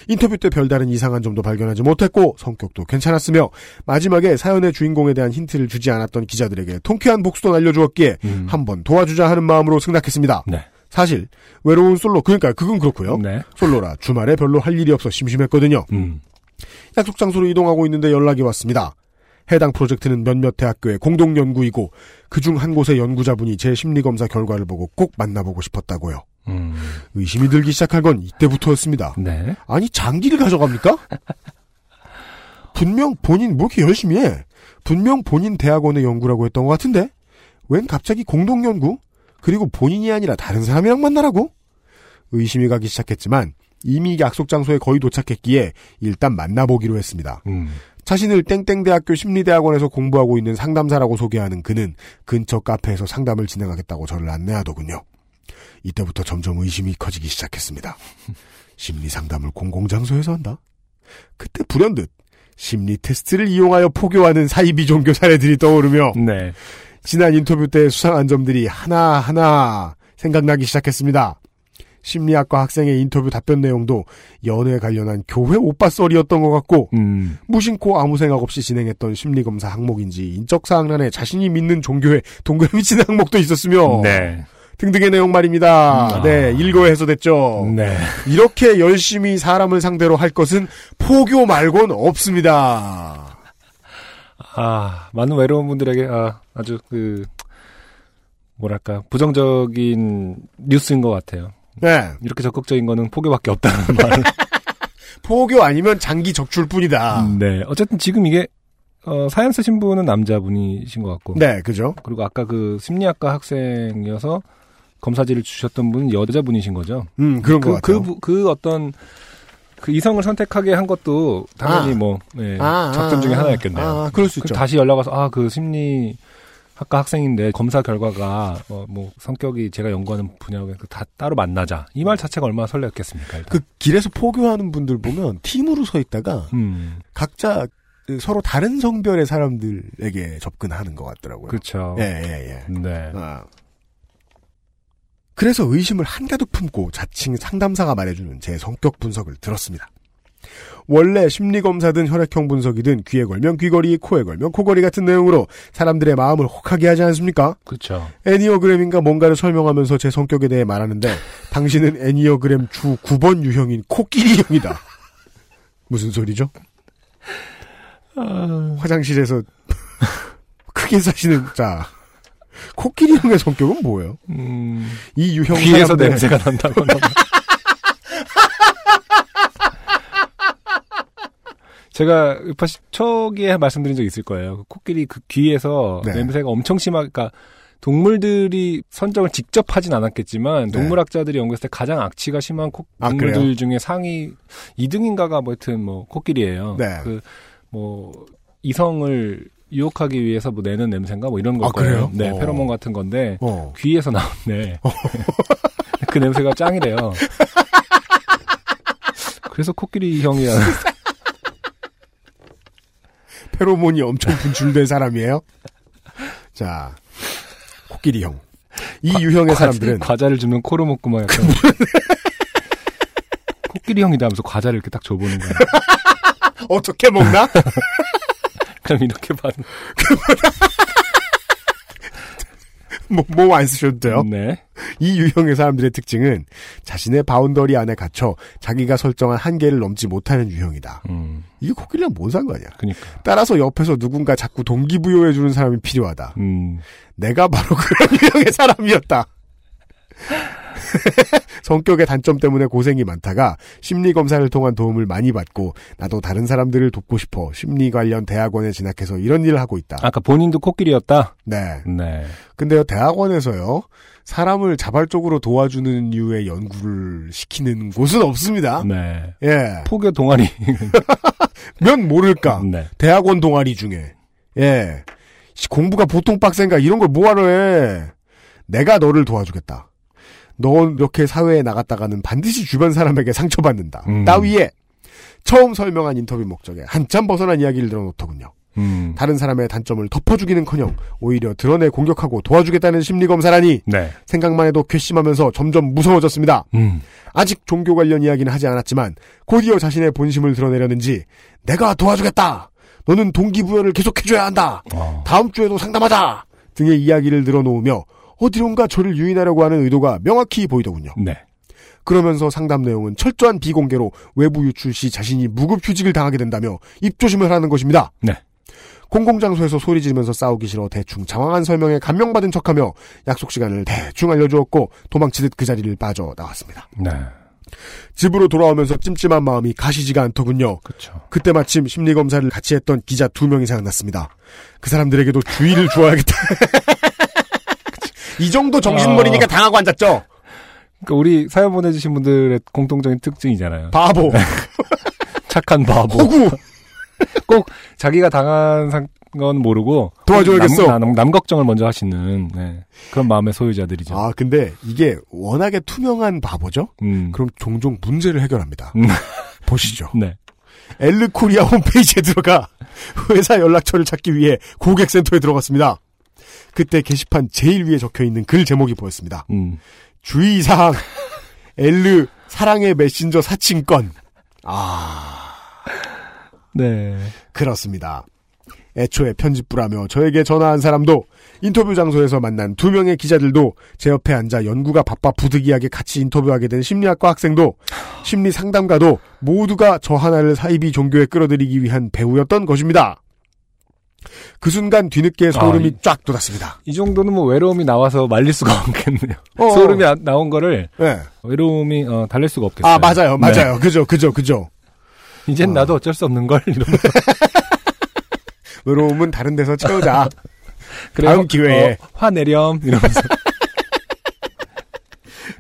인터뷰 때 별다른 이상한 점도 발견하지 못했고 성격도 괜찮았으며 마지막에 사연의 주인공에 대한 힌트를 주지 않았던 기자들에게 통쾌한 복수도 날려주었기에 한번 도와주자 하는 마음으로 승낙했습니다. 네. 사실 외로운 솔로, 그러니까 그건 그렇고요. 네. 솔로라 주말에 별로 할 일이 없어 심심했거든요. 약속 장소로 이동하고 있는데 연락이 왔습니다. 해당 프로젝트는 몇몇 대학교의 공동 연구이고 그중 한 곳의 연구자분이 제 심리검사 결과를 보고 꼭 만나보고 싶었다고요. 의심이 들기 시작한 건 이때부터였습니다. 네. 아니 장기를 가져갑니까? 분명 본인 뭐 이렇게 열심히 해? 분명 본인 대학원의 연구라고 했던 것 같은데 웬 갑자기 공동 연구? 그리고 본인이 아니라 다른 사람이랑 만나라고? 의심이 가기 시작했지만 이미 약속 장소에 거의 도착했기에 일단 만나보기로 했습니다. 자신을 땡땡대학교 심리대학원에서 공부하고 있는 상담사라고 소개하는 그는 근처 카페에서 상담을 진행하겠다고 저를 안내하더군요. 이때부터 점점 의심이 커지기 시작했습니다. 심리상담을 공공장소에서 한다? 그때 불현듯 심리 테스트를 이용하여 포교하는 사이비 종교 사례들이 떠오르며 네. 지난 인터뷰 때 수상한 점들이 하나하나 생각나기 시작했습니다. 심리학과 학생의 인터뷰 답변 내용도 연애에 관련한 교회 오빠 썰이었던 것 같고 무심코 아무 생각 없이 진행했던 심리검사 항목인지 인적사항란에 자신이 믿는 종교에 동그라미 치는 항목도 있었으며 네. 등등의 내용 말입니다. 네, 일거에 해소됐죠. 네. 이렇게 열심히 사람을 상대로 할 것은 포교 말곤 없습니다. 아, 많은 외로운 분들에게 아주 부정적인 뉴스인 것 같아요. 네. 이렇게 적극적인 거는 포교밖에 없다는 말. 포교 아니면 장기 적출 뿐이다. 네. 어쨌든 지금 이게, 사연 쓰신 분은 남자분이신 것 같고. 네, 그죠. 그리고 아까 심리학과 학생이어서 검사지를 주셨던 분은 여자분이신 거죠. 그런 것 같아요. 이성을 선택하게 한 것도 당연히 작전 중에 하나였겠네요. 그럴 수 있죠. 다시 연락 와서, 심리학과 학생인데 검사 결과가 성격이 제가 연구하는 분야고 다 따로 만나자 이 말 자체가 얼마나 설레었겠습니까? 일단. 그 길에서 포교하는 분들 보면 팀으로 서 있다가 각자 서로 다른 성별의 사람들에게 접근하는 것 같더라고요. 그렇죠. 예예예. 예. 네. 그래서 의심을 한가득 품고 자칭 상담사가 말해주는 제 성격 분석을 들었습니다. 원래 심리검사든 혈액형 분석이든 귀에 걸면 귀걸이, 코에 걸면 코걸이 같은 내용으로 사람들의 마음을 혹하게 하지 않습니까? 그렇죠. 애니어그램인가 뭔가를 설명하면서 제 성격에 대해 말하는데 당신은 애니어그램 주 9번 유형인 코끼리형이다. 무슨 소리죠? 화장실에서 크게 사시는 자 코끼리형의 성격은 뭐예요? 이 유형 귀에서 냄새가 난다거나 제가 초기에 말씀드린 적이 있을 거예요. 코끼리 그 귀에서 네. 냄새가 엄청 심하니까 그러니까 동물들이 선정을 직접 하진 않았겠지만 네. 동물학자들이 연구했을 때 가장 악취가 심한 동물들 중에 상위 2등인가가 뭐 하여튼 뭐 코끼리예요. 네. 그 뭐 이성을 유혹하기 위해서 뭐 내는 냄새인가 뭐 이런 걸 거예요. 네, 페로몬 같은 건데 귀에서 나오네. 그 냄새가 짱이래요. 그래서 코끼리형이야. 페로몬이 엄청 분출된 사람이에요. 자, 코끼리형. 이 유형의 사람들은 과자를 주면 코로 먹고 막 약간 코끼리형이다 하면서 과자를 이렇게 딱 줘보는 거야. 어떻게 먹나? 그럼 이렇게 봐. 몸 안 쓰셔도 돼요. 네. 이 유형의 사람들의 특징은 자신의 바운더리 안에 갇혀 자기가 설정한 한계를 넘지 못하는 유형이다. 이게 코끼리랑 뭔 상관이야. 그러니까. 따라서 옆에서 누군가 자꾸 동기부여해주는 사람이 필요하다. 내가 바로 그런 유형의 사람이었다. 성격의 단점 때문에 고생이 많다가 심리검사를 통한 도움을 많이 받고 나도 다른 사람들을 돕고 싶어 심리 관련 대학원에 진학해서 이런 일을 하고 있다. 아까 본인도 코끼리였다? 네. 네. 근데요 대학원에서요 사람을 자발적으로 도와주는 이유의 연구를 시키는 곳은 없습니다. 네. 예. 포교 동아리 면 모를까. 네. 대학원 동아리 중에 예 공부가 보통 빡센가 이런 걸 뭐하러 해. 내가 너를 도와주겠다. 너 이렇게 사회에 나갔다가는 반드시 주변 사람에게 상처받는다. 따위에 처음 설명한 인터뷰 목적에 한참 벗어난 이야기를 들어놓더군요. 다른 사람의 단점을 덮어주기는커녕 오히려 드러내 공격하고 도와주겠다는 심리검사라니 네. 생각만 해도 괘씸하면서 점점 무서워졌습니다. 아직 종교 관련 이야기는 하지 않았지만 곧이어 자신의 본심을 드러내려는지 내가 도와주겠다. 너는 동기부여를 계속해줘야 한다. 다음 주에도 상담하자. 등의 이야기를 늘어놓으며 어디론가 저를 유인하려고 하는 의도가 명확히 보이더군요. 네. 그러면서 상담 내용은 철저한 비공개로 외부 유출 시 자신이 무급휴직을 당하게 된다며 입조심을 하는 것입니다. 네. 공공장소에서 소리 지르면서 싸우기 싫어 대충 장황한 설명에 감명받은 척하며 약속 시간을 대충 알려주었고 도망치듯 그 자리를 빠져나왔습니다. 네. 집으로 돌아오면서 찜찜한 마음이 가시지가 않더군요. 그쵸. 그때 마침 심리검사를 같이 했던 기자 2명이 생각났습니다. 그 사람들에게도 주의를 주어야겠다. 이 정도 정신머리니까 당하고 앉았죠? 그러니까 우리 사연 보내주신 분들의 공통적인 특징이잖아요. 바보. 착한 바보. 호구. 꼭 자기가 당한 건 모르고 도와줘야겠어. 남 걱정을 먼저 하시는 네, 그런 마음의 소유자들이죠. 아 근데 이게 워낙에 투명한 바보죠? 그럼 종종 문제를 해결합니다. 보시죠. 네. 엘르코리아 홈페이지에 들어가 회사 연락처를 찾기 위해 고객센터에 들어갔습니다. 그때 게시판 제일 위에 적혀있는 글 제목이 보였습니다. 주의사항 엘르 사랑의 메신저 사칭권. 아... 네. 그렇습니다. 애초에 편집부라며 저에게 전화한 사람도 인터뷰 장소에서 만난 2명의 기자들도 제 옆에 앉아 연구가 바빠 부득이하게 같이 인터뷰하게 된 심리학과 학생도 심리상담가도 모두가 저 하나를 사이비 종교에 끌어들이기 위한 배우였던 것입니다. 그 순간 뒤늦게 소름이 쫙 돋았습니다. 이 정도는 뭐 외로움이 나와서 말릴 수가 없겠네요. 소름이 나온 거를 네. 외로움이 달랠 수가 없겠어요. 아 맞아요, 맞아요. 네. 그죠. 이젠 나도 어쩔 수 없는 걸 이러면 외로움은 다른 데서 채우자. 다음 기회에 화내렴 이러면서.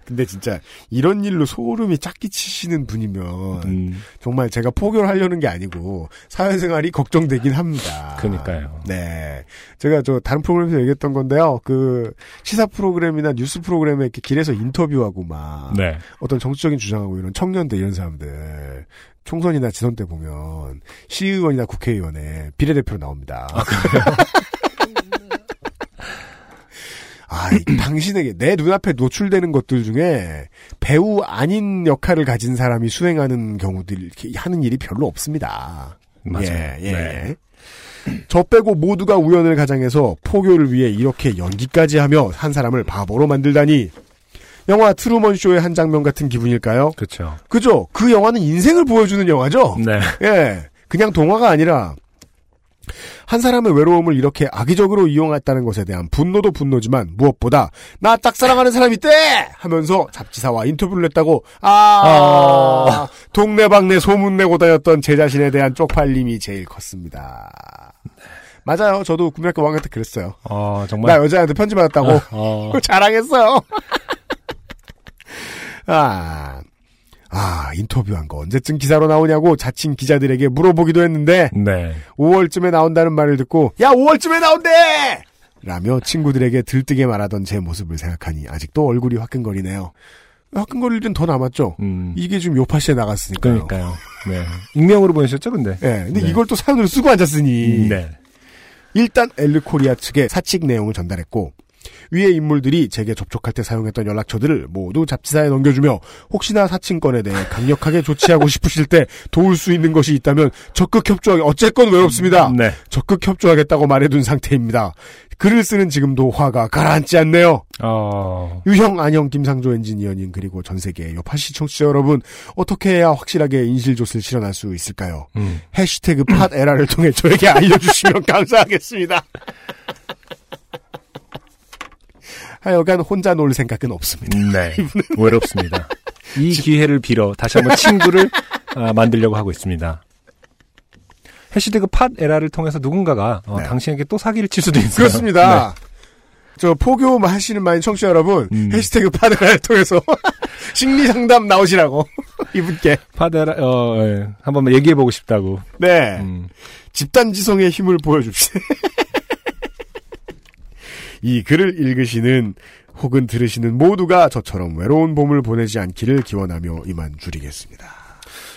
근데 진짜 이런 일로 소름이 쫙 끼치시는 분이면 정말 제가 포교를 하려는 게 아니고 사회생활이 걱정되긴 합니다. 그러니까요. 네, 제가 저 다른 프로그램에서 얘기했던 건데요. 그 시사 프로그램이나 뉴스 프로그램에 이렇게 길에서 인터뷰하고 막 네. 어떤 정치적인 주장하고 이런 청년들 이런 사람들 총선이나 지선 때 보면 시의원이나 국회의원에 비례대표로 나옵니다. 아, 당신에게 내 눈앞에 노출되는 것들 중에 배우 아닌 역할을 가진 사람이 수행하는 경우들 하는 일이 별로 없습니다. 맞아요. 예. 네. 저 빼고 모두가 우연을 가장해서 포교를 위해 이렇게 연기까지 하며 한 사람을 바보로 만들다니. 영화 트루먼 쇼의 한 장면 같은 기분일까요? 그렇죠. 그죠. 그 영화는 인생을 보여주는 영화죠. 네. 예. 그냥 동화가 아니라 한 사람의 외로움을 이렇게 악의적으로 이용했다는 것에 대한 분노도 분노지만 무엇보다 나 딱 사랑하는 사람이 있대! 하면서 잡지사와 인터뷰를 했다고 동네방네 소문내고 다녔던 제 자신에 대한 쪽팔림이 제일 컸습니다. 맞아요. 저도 국민학교 5학년 때 그랬어요. 정말? 나 여자한테 편지 받았다고 자랑했어요. 인터뷰한 거 언제쯤 기사로 나오냐고 자칭 기자들에게 물어보기도 했는데, 네. 5월쯤에 나온다는 말을 듣고, 야, 5월쯤에 나온대! 라며 친구들에게 들뜨게 말하던 제 모습을 생각하니, 아직도 얼굴이 화끈거리네요. 화끈거릴 땐 더 남았죠? 이게 지금 요파시에 나갔으니까요. 그러니까요. 네. 익명으로 보내셨죠, 근데? 네. 근데 네. 이걸 또 사연으로 쓰고 앉았으니. 네. 일단 엘르코리아 측에 사측 내용을 전달했고, 위의 인물들이 제게 접촉할 때 사용했던 연락처들을 모두 잡지사에 넘겨주며 혹시나 사칭권에 대해 강력하게 조치하고 싶으실 때 도울 수 있는 것이 있다면 적극 협조하게 어쨌건 외롭습니다. 네. 적극 협조하겠다고 말해둔 상태입니다. 글을 쓰는 지금도 화가 가라앉지 않네요. 유형, 안형, 김상조 엔지니어님 그리고 전세계의 요파시 청취자 여러분 어떻게 해야 확실하게 인실조스를 실현할 수 있을까요? 해시태그 팟에라를 통해 저에게 알려주시면 감사하겠습니다. 하여간 혼자 놀 생각은 없습니다. 네, 외롭습니다. 이 기회를 빌어 다시 한번 친구를 만들려고 하고 있습니다. 해시태그 팟에라를 통해서 누군가가 네. 당신에게 또 사기를 칠 수도 있어요. 그렇습니다. 네. 저 포교 하시는 많은 청취자 여러분 해시태그 팟에라를 통해서 심리상담 나오시라고 이분께 파데라 예. 한번 얘기해보고 싶다고. 네. 집단지성의 힘을 보여줍시다. 이 글을 읽으시는 혹은 들으시는 모두가 저처럼 외로운 봄을 보내지 않기를 기원하며 이만 줄이겠습니다.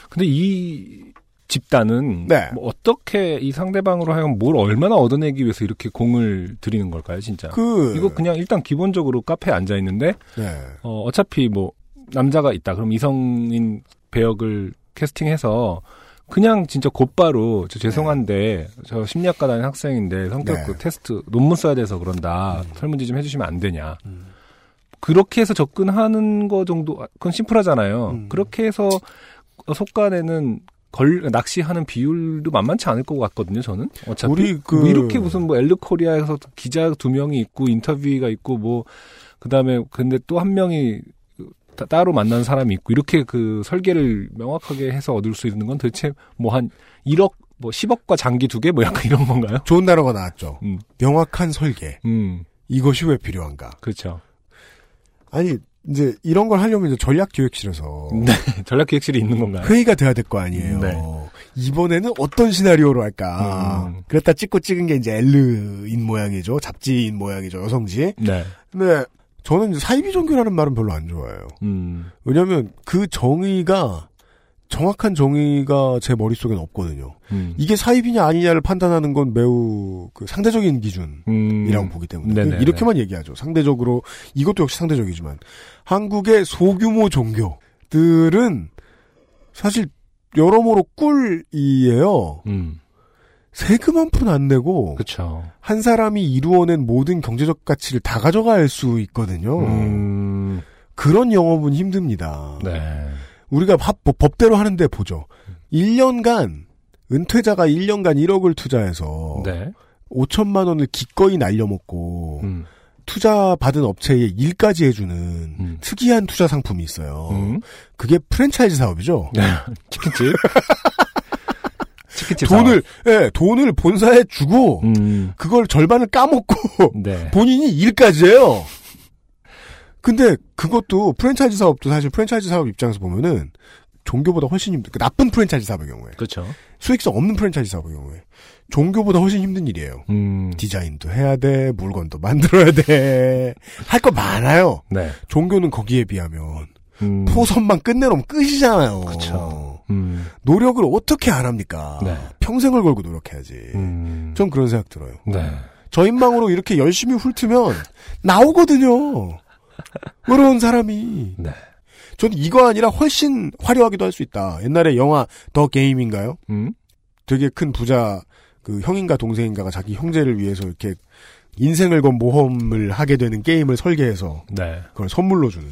근데 이 집단은 네. 뭐 어떻게 이 상대방으로 하여금 뭘 얼마나 얻어내기 위해서 이렇게 공을 들이는 걸까요, 진짜? 이거 그냥 일단 기본적으로 카페에 앉아 있는데 네. 어차피 뭐 남자가 있다. 그럼 이성인 배역을 캐스팅해서 그냥 진짜 곧바로 저 죄송한데 저 심리학과 다니는 학생인데 성격 네. 그 테스트 논문 써야 돼서 그런다. 설문지 좀 해주시면 안 되냐. 그렇게 해서 접근하는 거 정도 그건 심플하잖아요. 그렇게 해서 속간에는 낚시하는 비율도 만만치 않을 것 같거든요. 저는 어차피 우리 뭐 이렇게 무슨 뭐 엘르코리아에서 기자 2명이 있고 인터뷰가 있고 뭐 그다음에 근데 또 한 명이 따로 만난 사람이 있고 이렇게 그 설계를 명확하게 해서 얻을 수 있는 건 도대체 뭐 한 1억 뭐 10억과 장기 2개 뭐 약간 이런 건가요? 좋은 단어가 나왔죠. 명확한 설계. 이것이 왜 필요한가? 그렇죠. 아니 이제 이런 걸 하려면 이제 전략기획실에서 네, 전략기획실이 있는 건가요? 회의가 돼야 될 거 아니에요. 네. 이번에는 어떤 시나리오로 할까? 그랬다 찍고 찍은 게 이제 엘르인 모양이죠. 잡지인 모양이죠. 여성지. 네. 네. 저는 이제 사이비 종교라는 말은 별로 안 좋아해요. 왜냐하면 그 정의가 정확한 정의가 제 머릿속엔 없거든요. 이게 사이비냐 아니냐를 판단하는 건 매우 그 상대적인 기준이라고 보기 때문에 네네네. 이렇게만 얘기하죠. 상대적으로 이것도 역시 상대적이지만 한국의 소규모 종교들은 사실 여러모로 꿀이에요. 세금 한 푼 안 내고 그쵸. 한 사람이 이루어낸 모든 경제적 가치를 다 가져갈 수 있거든요. 그런 영업은 힘듭니다. 네. 우리가 법대로 하는데 보죠. 1년간 은퇴자가 1년간 1억을 투자해서 네. 5천만 원을 기꺼이 날려먹고 투자 받은 업체에 일까지 해주는 특이한 투자 상품이 있어요. 그게 프랜차이즈 사업이죠. 네. 치킨집. 돈을 예, 돈을 본사에 주고 그걸 절반을 까먹고 네. 본인이 일까지 해요. 근데 그것도 프랜차이즈 사업도 사실 프랜차이즈 사업 입장에서 보면은 종교보다 훨씬 힘들 나쁜 프랜차이즈 사업의 경우에 그렇죠. 수익성 없는 프랜차이즈 사업의 경우에 종교보다 훨씬 힘든 일이에요. 디자인도 해야 돼, 물건도 만들어야 돼, 할 거 많아요. 네. 종교는 거기에 비하면 포선만 끝내놓으면 끝이잖아요. 그렇죠. 노력을 어떻게 안 합니까? 네. 평생을 걸고 노력해야지. 전 그런 생각 들어요. 네. 저인망으로 이렇게 열심히 훑으면 나오거든요. 그런 사람이. 네. 저는 이거 아니라 훨씬 화려하기도 할 수 있다. 옛날에 영화 더 게임인가요? 되게 큰 부자 그 형인가 동생인가가 자기 형제를 위해서 이렇게 인생을 건 모험을 하게 되는 게임을 설계해서 네. 그걸 선물로 주는.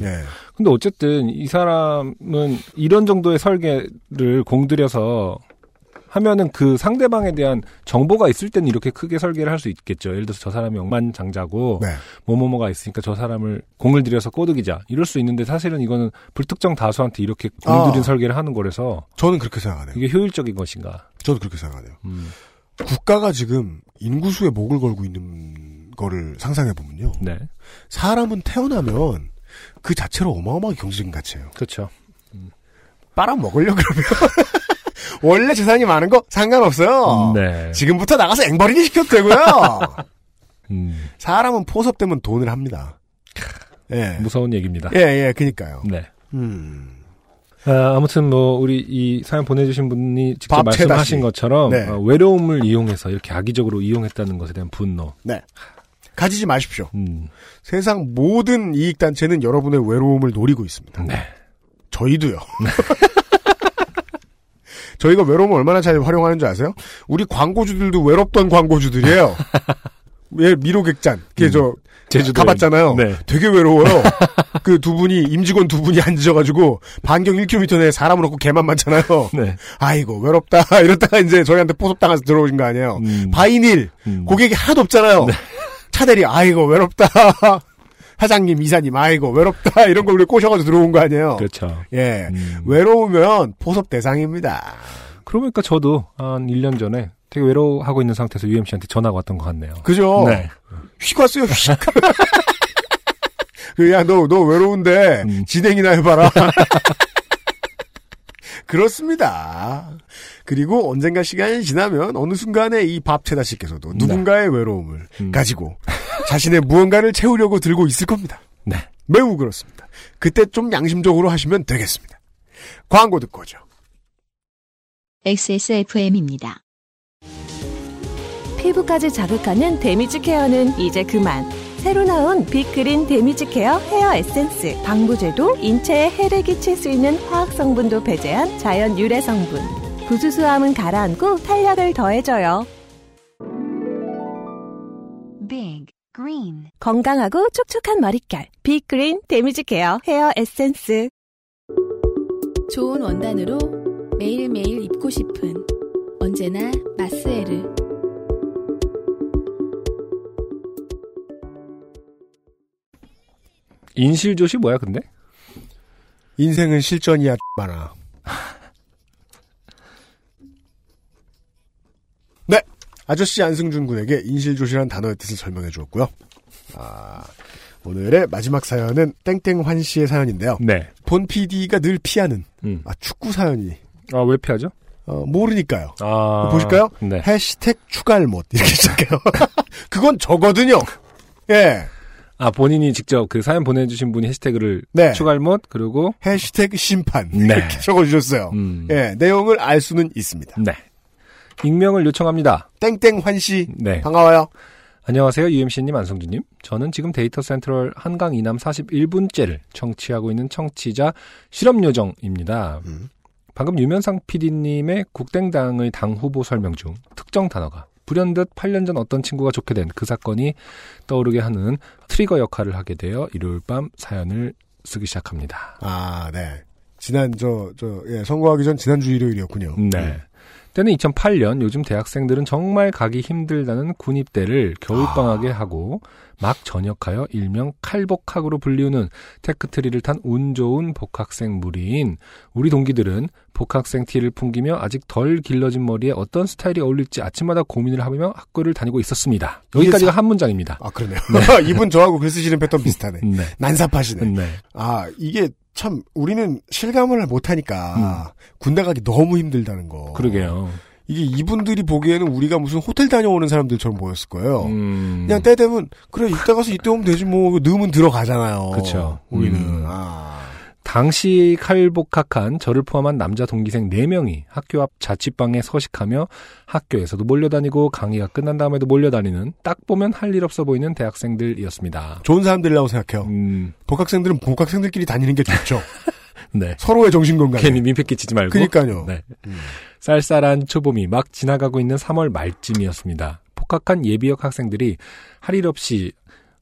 예. 근데 어쨌든 이 사람은 이런 정도의 설계를 공들여서 하면은 그 상대방에 대한 정보가 있을 때는 이렇게 크게 설계를 할 수 있겠죠. 예를 들어서 저 사람이 억만장자고 네. 뭐뭐뭐가 있으니까 저 사람을 공을 들여서 꼬드기자 이럴 수 있는데 사실은 이거는 불특정 다수한테 이렇게 공들인 설계를 하는 거라서 저는 그렇게 생각하네요. 이게 효율적인 것인가? 저도 그렇게 생각하네요. 국가가 지금 인구수에 목을 걸고 있는 거를 상상해 보면요. 네. 사람은 태어나면 그 자체로 어마어마하게 경제적인 가치예요. 그렇죠. 빨아먹으려 그러면. 원래 재산이 많은 거 상관없어요. 네. 지금부터 나가서 앵벌이니 시켜도 되고요. 사람은 포섭되면 돈을 합니다. 예. 무서운 얘기입니다. 예, 예, 그니까요. 네. 아무튼 뭐 우리 이 사연 보내주신 분이 직접 말씀하신 것처럼 네. 외로움을 이용해서 이렇게 악의적으로 이용했다는 것에 대한 분노. 네. 가지지 마십시오. 세상 모든 이익단체는 여러분의 외로움을 노리고 있습니다. 네. 저희도요. 네. 저희가 외로움을 얼마나 잘 활용하는지 아세요? 우리 광고주들도 외롭던 광고주들이에요. 예, 미로객잔. 그게 저 제주도 가봤잖아요. 네. 되게 외로워요. 그 두 분이 임직원 두 분이 앉으셔가지고 반경 1km 내에 사람은 없고 개만 많잖아요. 네. 아이고 외롭다. 이러다가 이제 저희한테 포섭당해서 들어오신 거 아니에요. 바이닐 고객이 하나도 없잖아요. 네. 차대리 아이고 외롭다. 사장님, 이사님, 아이고 외롭다 이런 걸 우리 꼬셔가지고 들어온 거 아니에요? 그렇죠. 예, 외로우면 포섭 대상입니다. 그러니까 저도 한 1년 전에 되게 외로워하고 있는 상태에서 UMC한테 전화가 왔던 것 같네요. 그죠? 네. 휙 왔어요. 휙. 야, 너 외로운데 진행이나 해봐라. 그렇습니다. 그리고 언젠가 시간이 지나면 어느 순간에 이 밥채다 씨께서도 누군가의 네. 외로움을 가지고 자신의 무언가를 채우려고 들고 있을 겁니다. 네. 매우 그렇습니다. 그때 좀 양심적으로 하시면 되겠습니다. 광고 듣고 오죠. XSFM입니다. 피부까지 자극하는 데미지 케어는 이제 그만. 새로 나온 빅그린 데미지 케어 헤어 에센스. 방부제도 인체에 해를 끼칠 수 있는 화학성분도 배제한 자연 유래 성분. 부수수함은 가라앉고 탄력을 더해줘요. 빅 그린. 건강하고 촉촉한 머릿결. 빅그린 데미지 케어 헤어 에센스. 좋은 원단으로 매일매일 입고 싶은 언제나 마스에르. 인실조시 뭐야 근데? 인생은 실전이야 많아. 네, 아저씨 안승준 군에게 인실조시란 단어의 뜻을 설명해 주었고요. 아, 오늘의 마지막 사연은 땡땡환 씨의 사연인데요. 네. 본 PD가 늘 피하는 축구 사연이. 아, 왜 피하죠? 모르니까요. 아, 보실까요? 네. 해시택 추갈못 이렇게 시작해요. 그건 저거든요. 예. 아, 본인이 직접 그 사연 보내주신 분이 해시태그를 네. 추갈못 그리고 해시태그 심판 네. 이렇게 적어주셨어요. 예, 내용을 알 수는 있습니다. 네. 익명을 요청합니다. 땡땡환 씨 네. 반가워요. 안녕하세요. UMC님, 안성주님. 저는 지금 데이터 센트럴 한강 이남 41분째를 청취하고 있는 청취자 실업요정입니다. 방금 유면상 PD님의 국땡당의 당 후보 설명 중 특정 단어가 불현듯 8년 전 어떤 친구가 좋게 된 그 사건이 떠오르게 하는 트리거 역할을 하게 되어 일요일 밤 사연을 쓰기 시작합니다. 아, 네. 지난 예, 선거하기 전 지난주 일요일이었군요. 네. 때는 2008년 요즘 대학생들은 정말 가기 힘들다는 군입대를 겨울방학에 하고 막 전역하여 일명 칼복학으로 불리우는 테크트리를 탄 운 좋은 복학생 무리인 우리 동기들은 복학생 티를 풍기며 아직 덜 길러진 머리에 어떤 스타일이 어울릴지 아침마다 고민을 하며 학교를 다니고 있었습니다. 여기까지가 한 문장입니다. 아, 그러네요. 네. 이분 저하고 글 쓰시는 패턴 비슷하네. 네. 난삽하시네. 네. 아, 이게 참 우리는 실감을 못하니까 군대 가기 너무 힘들다는 거. 그러게요. 이게 이분들이 보기에는 우리가 무슨 호텔 다녀오는 사람들처럼 보였을 거예요. 그냥 때 되면 그래 이따 가서 이때 오면 되지 뭐 넣으면 들어가잖아요. 그렇죠. 우리는. 아. 당시 칼복학한 저를 포함한 남자 동기생 4명이 학교 앞 자취방에 서식하며 학교에서도 몰려다니고 강의가 끝난 다음에도 몰려다니는 딱 보면 할 일 없어 보이는 대학생들이었습니다. 좋은 사람들이라고 생각해요. 복학생들은 복학생들끼리 다니는 게 좋죠. 네. 서로의 정신건강. 괜히 민폐 끼치지 말고. 그러니까요. 네. 쌀쌀한 초봄이 막 지나가고 있는 3월 말쯤이었습니다. 복학한 예비역 학생들이 할 일 없이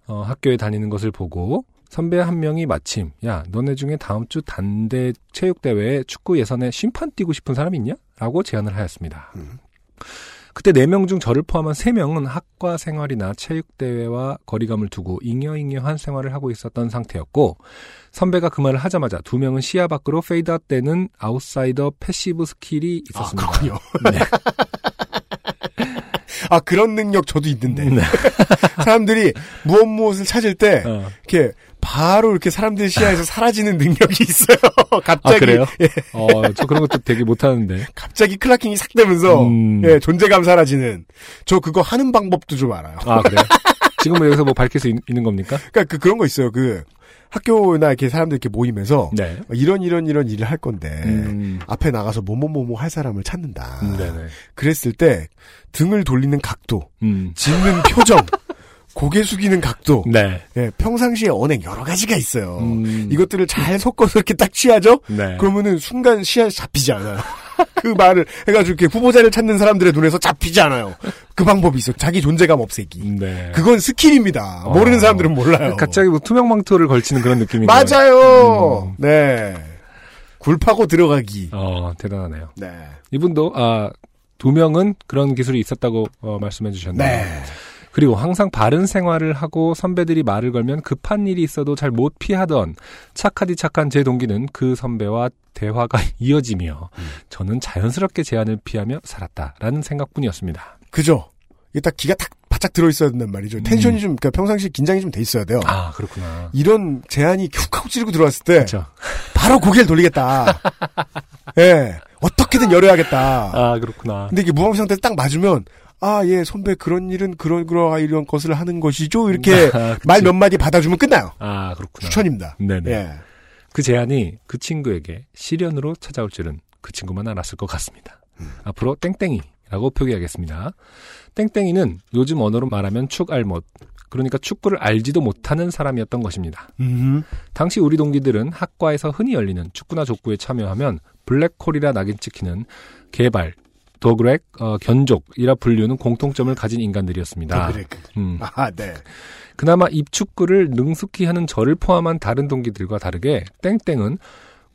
학교에 다니는 것을 보고 선배 한 명이 마침 야 너네 중에 다음 주 단대 체육대회에 축구 예선에 심판 뛰고 싶은 사람이 있냐? 라고 제안을 하였습니다. 그때 4명 중 저를 포함한 3명은 학과 생활이나 체육대회와 거리감을 두고 잉여잉여한 생활을 하고 있었던 상태였고 선배가 그 말을 하자마자 2명은 시야 밖으로 페이드아웃 되는 아웃사이더 패시브 스킬이 있었습니다. 아, 그렇군요. 네. 아, 그런 능력 저도 있는데. 사람들이 무엇을 찾을 때, 이렇게, 바로 이렇게 사람들 시야에서 사라지는 능력이 있어요. 갑자기. 아, 그래요? 예. 저 그런 것도 되게 못하는데. 갑자기 클라킹이 싹 되면서, 예, 존재감 사라지는. 저 그거 하는 방법도 좀 알아요. 아, 그래요? 지금은 여기서 뭐 밝힐 수 있는 겁니까? 그러니까 그런 거 있어요. 학교나 이렇게 사람들 이렇게 모이면서 네. 이런 일을 할 건데 앞에 나가서 뭐뭐뭐뭐 할 사람을 찾는다. 네네. 그랬을 때 등을 돌리는 각도, 짖는 표정, 고개 숙이는 각도, 네. 예, 평상시에 언행 여러 가지가 있어요. 이것들을 잘 섞어서 이렇게 딱 취하죠. 네. 그러면은 순간 시야 잡히지 않아요. 그 말을 해가지고 이렇게 후보자를 찾는 사람들의 눈에서 잡히지 않아요. 그 방법이 있어. 자기 존재감 없애기. 네. 그건 스킬입니다. 모르는 사람들은 몰라요. 갑자기 뭐 투명망토를 걸치는 그런 느낌이네요. 맞아요. 네. 굴 파고 들어가기. 대단하네요. 네. 이분도 2명은 그런 기술이 있었다고 말씀해 주셨네요. 네. 그리고 항상 바른 생활을 하고 선배들이 말을 걸면 급한 일이 있어도 잘 못 피하던 착하디 착한 제 동기는 그 선배와 대화가 이어지며 저는 자연스럽게 제안을 피하며 살았다라는 생각뿐이었습니다. 그죠? 이게 딱 기가 딱 바짝 들어있어야 된단 말이죠. 텐션이 좀, 그러니까 평상시 긴장이 좀 돼 있어야 돼요. 아, 그렇구나. 이런 제안이 훅 하고 찌르고 들어왔을 때 그쵸. 바로 고개를 돌리겠다. 예. 네, 어떻게든 열어야겠다. 아, 그렇구나. 근데 이게 무방 상태에서 딱 맞으면 아, 예, 선배, 그런 일은 이런 것을 하는 것이죠. 이렇게 말 몇 마디 받아주면 끝나요. 아, 그렇구나. 추천입니다. 네네. 예. 그 제안이 그 친구에게 시련으로 찾아올 줄은 그 친구만 알았을 것 같습니다. 앞으로 땡땡이라고 표기하겠습니다. 땡땡이는 요즘 언어로 말하면 축알못. 그러니까 축구를 알지도 못하는 사람이었던 것입니다. 당시 우리 동기들은 학과에서 흔히 열리는 축구나 족구에 참여하면 블랙홀이라 낙인 찍히는 개발, 더그렉, 견족이라 분류는 공통점을 가진 인간들이었습니다. 더그렉. 아, 네. 그나마 입축구를 능숙히 하는 저를 포함한 다른 동기들과 다르게 땡땡은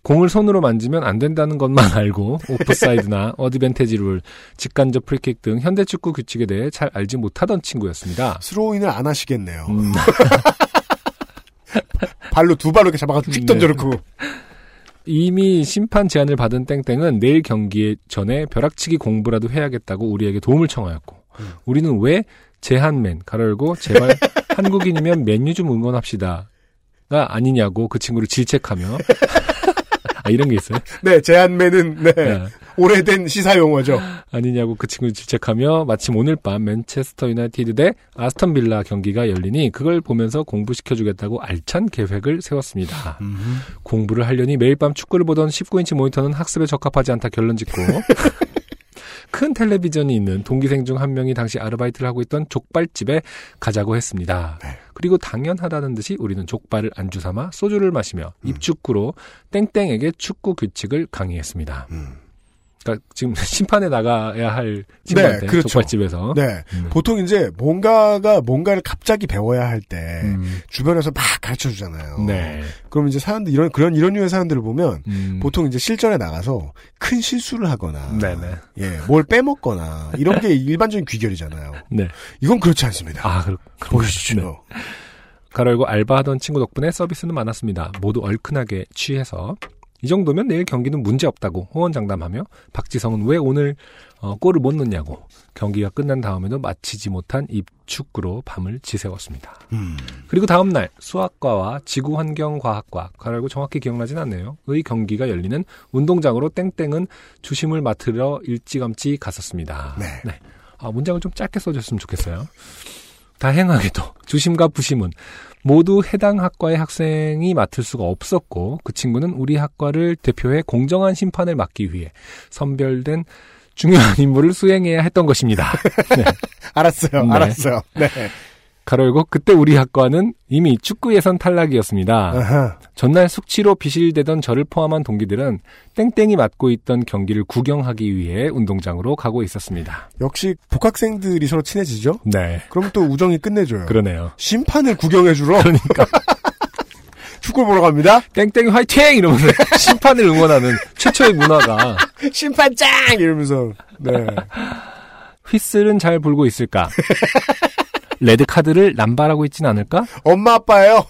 공을 손으로 만지면 안 된다는 것만 알고 오프사이드나 어드밴티지 룰, 직간접 프리킥 등 현대축구 규칙에 대해 잘 알지 못하던 친구였습니다. 스로우인을 안 하시겠네요. 두 발로 이렇게 잡아가지고 휙 던져놓고. 이미 심판 제안을 받은 땡땡은 내일 경기 전에 벼락치기 공부라도 해야겠다고 우리에게 도움을 청하였고 우리는 왜 제한맨 가로열고 제발 한국인이면 맨유 좀 응원합시다가 아니냐고 그 친구를 질책하며 아, 이런 게 있어요? 네, 제한맨은 네. 오래된 시사용어죠. 아니냐고 그 친구를 질책하며 마침 오늘 밤 맨체스터 유나이티드 대 아스턴빌라 경기가 열리니 그걸 보면서 공부시켜주겠다고 알찬 계획을 세웠습니다. 공부를 하려니 매일 밤 축구를 보던 19인치 모니터는 학습에 적합하지 않다 결론 짓고 큰 텔레비전이 있는 동기생 중 한 명이 당시 아르바이트를 하고 있던 족발집에 가자고 했습니다. 네. 그리고 당연하다는 듯이 우리는 족발을 안주 삼아 소주를 마시며 입축구로 땡땡에게 축구 규칙을 강의했습니다. 그러니까 지금 심판에 나가야 할 친구한테 네, 그렇죠. 족발집에서. 네. 보통 이제 뭔가를 갑자기 배워야 할 때 주변에서 막 가르쳐 주잖아요. 네. 그럼 이제 사람들 이런 유의 사람들을 보면 보통 이제 실전에 나가서 큰 실수를 하거나 네네. 예, 뭘 빼먹거나 이런 게 일반적인 귀결이잖아요. 네. 이건 그렇지 않습니다. 아, 보이시죠? 네. 가로열고 알바하던 친구 덕분에 서비스는 많았습니다. 모두 얼큰하게 취해서 이 정도면 내일 경기는 문제없다고 호언장담하며 박지성은 왜 오늘 골을 못 넣냐고 경기가 끝난 다음에도 마치지 못한 입축구로 밤을 지새웠습니다. 그리고 다음날 수학과와 지구환경과학과 가라고 정확히 기억나진 않네요. 의 경기가 열리는 운동장으로 땡땡은 주심을 맡으러 일찌감치 갔었습니다. 네. 네. 아, 문장을 좀 짧게 써줬으면 좋겠어요. 다행하게도 주심과 부심은 모두 해당 학과의 학생이 맡을 수가 없었고 그 친구는 우리 학과를 대표해 공정한 심판을 막기 위해 선별된 중요한 임무를 수행해야 했던 것입니다. 네. 알았어요. 네. 가로 열고 그때 우리 학과는 이미 축구 예선 탈락이었습니다. 아하. 전날 숙취로 비실대던 저를 포함한 동기들은 땡땡이 맡고 있던 경기를 구경하기 위해 운동장으로 가고 있었습니다. 역시 복학생들이 서로 친해지죠? 네. 그럼 또 우정이 끝내줘요. 그러네요. 심판을 구경해주러? 그러니까. 축구 보러 갑니다. 땡땡이 화이팅! 이러면서 심판을 응원하는 최초의 문화가. 심판짱! 이러면서. 네. 휘슬은 잘 불고 있을까? 레드카드를 남발하고 있진 않을까? 엄마 아빠예요.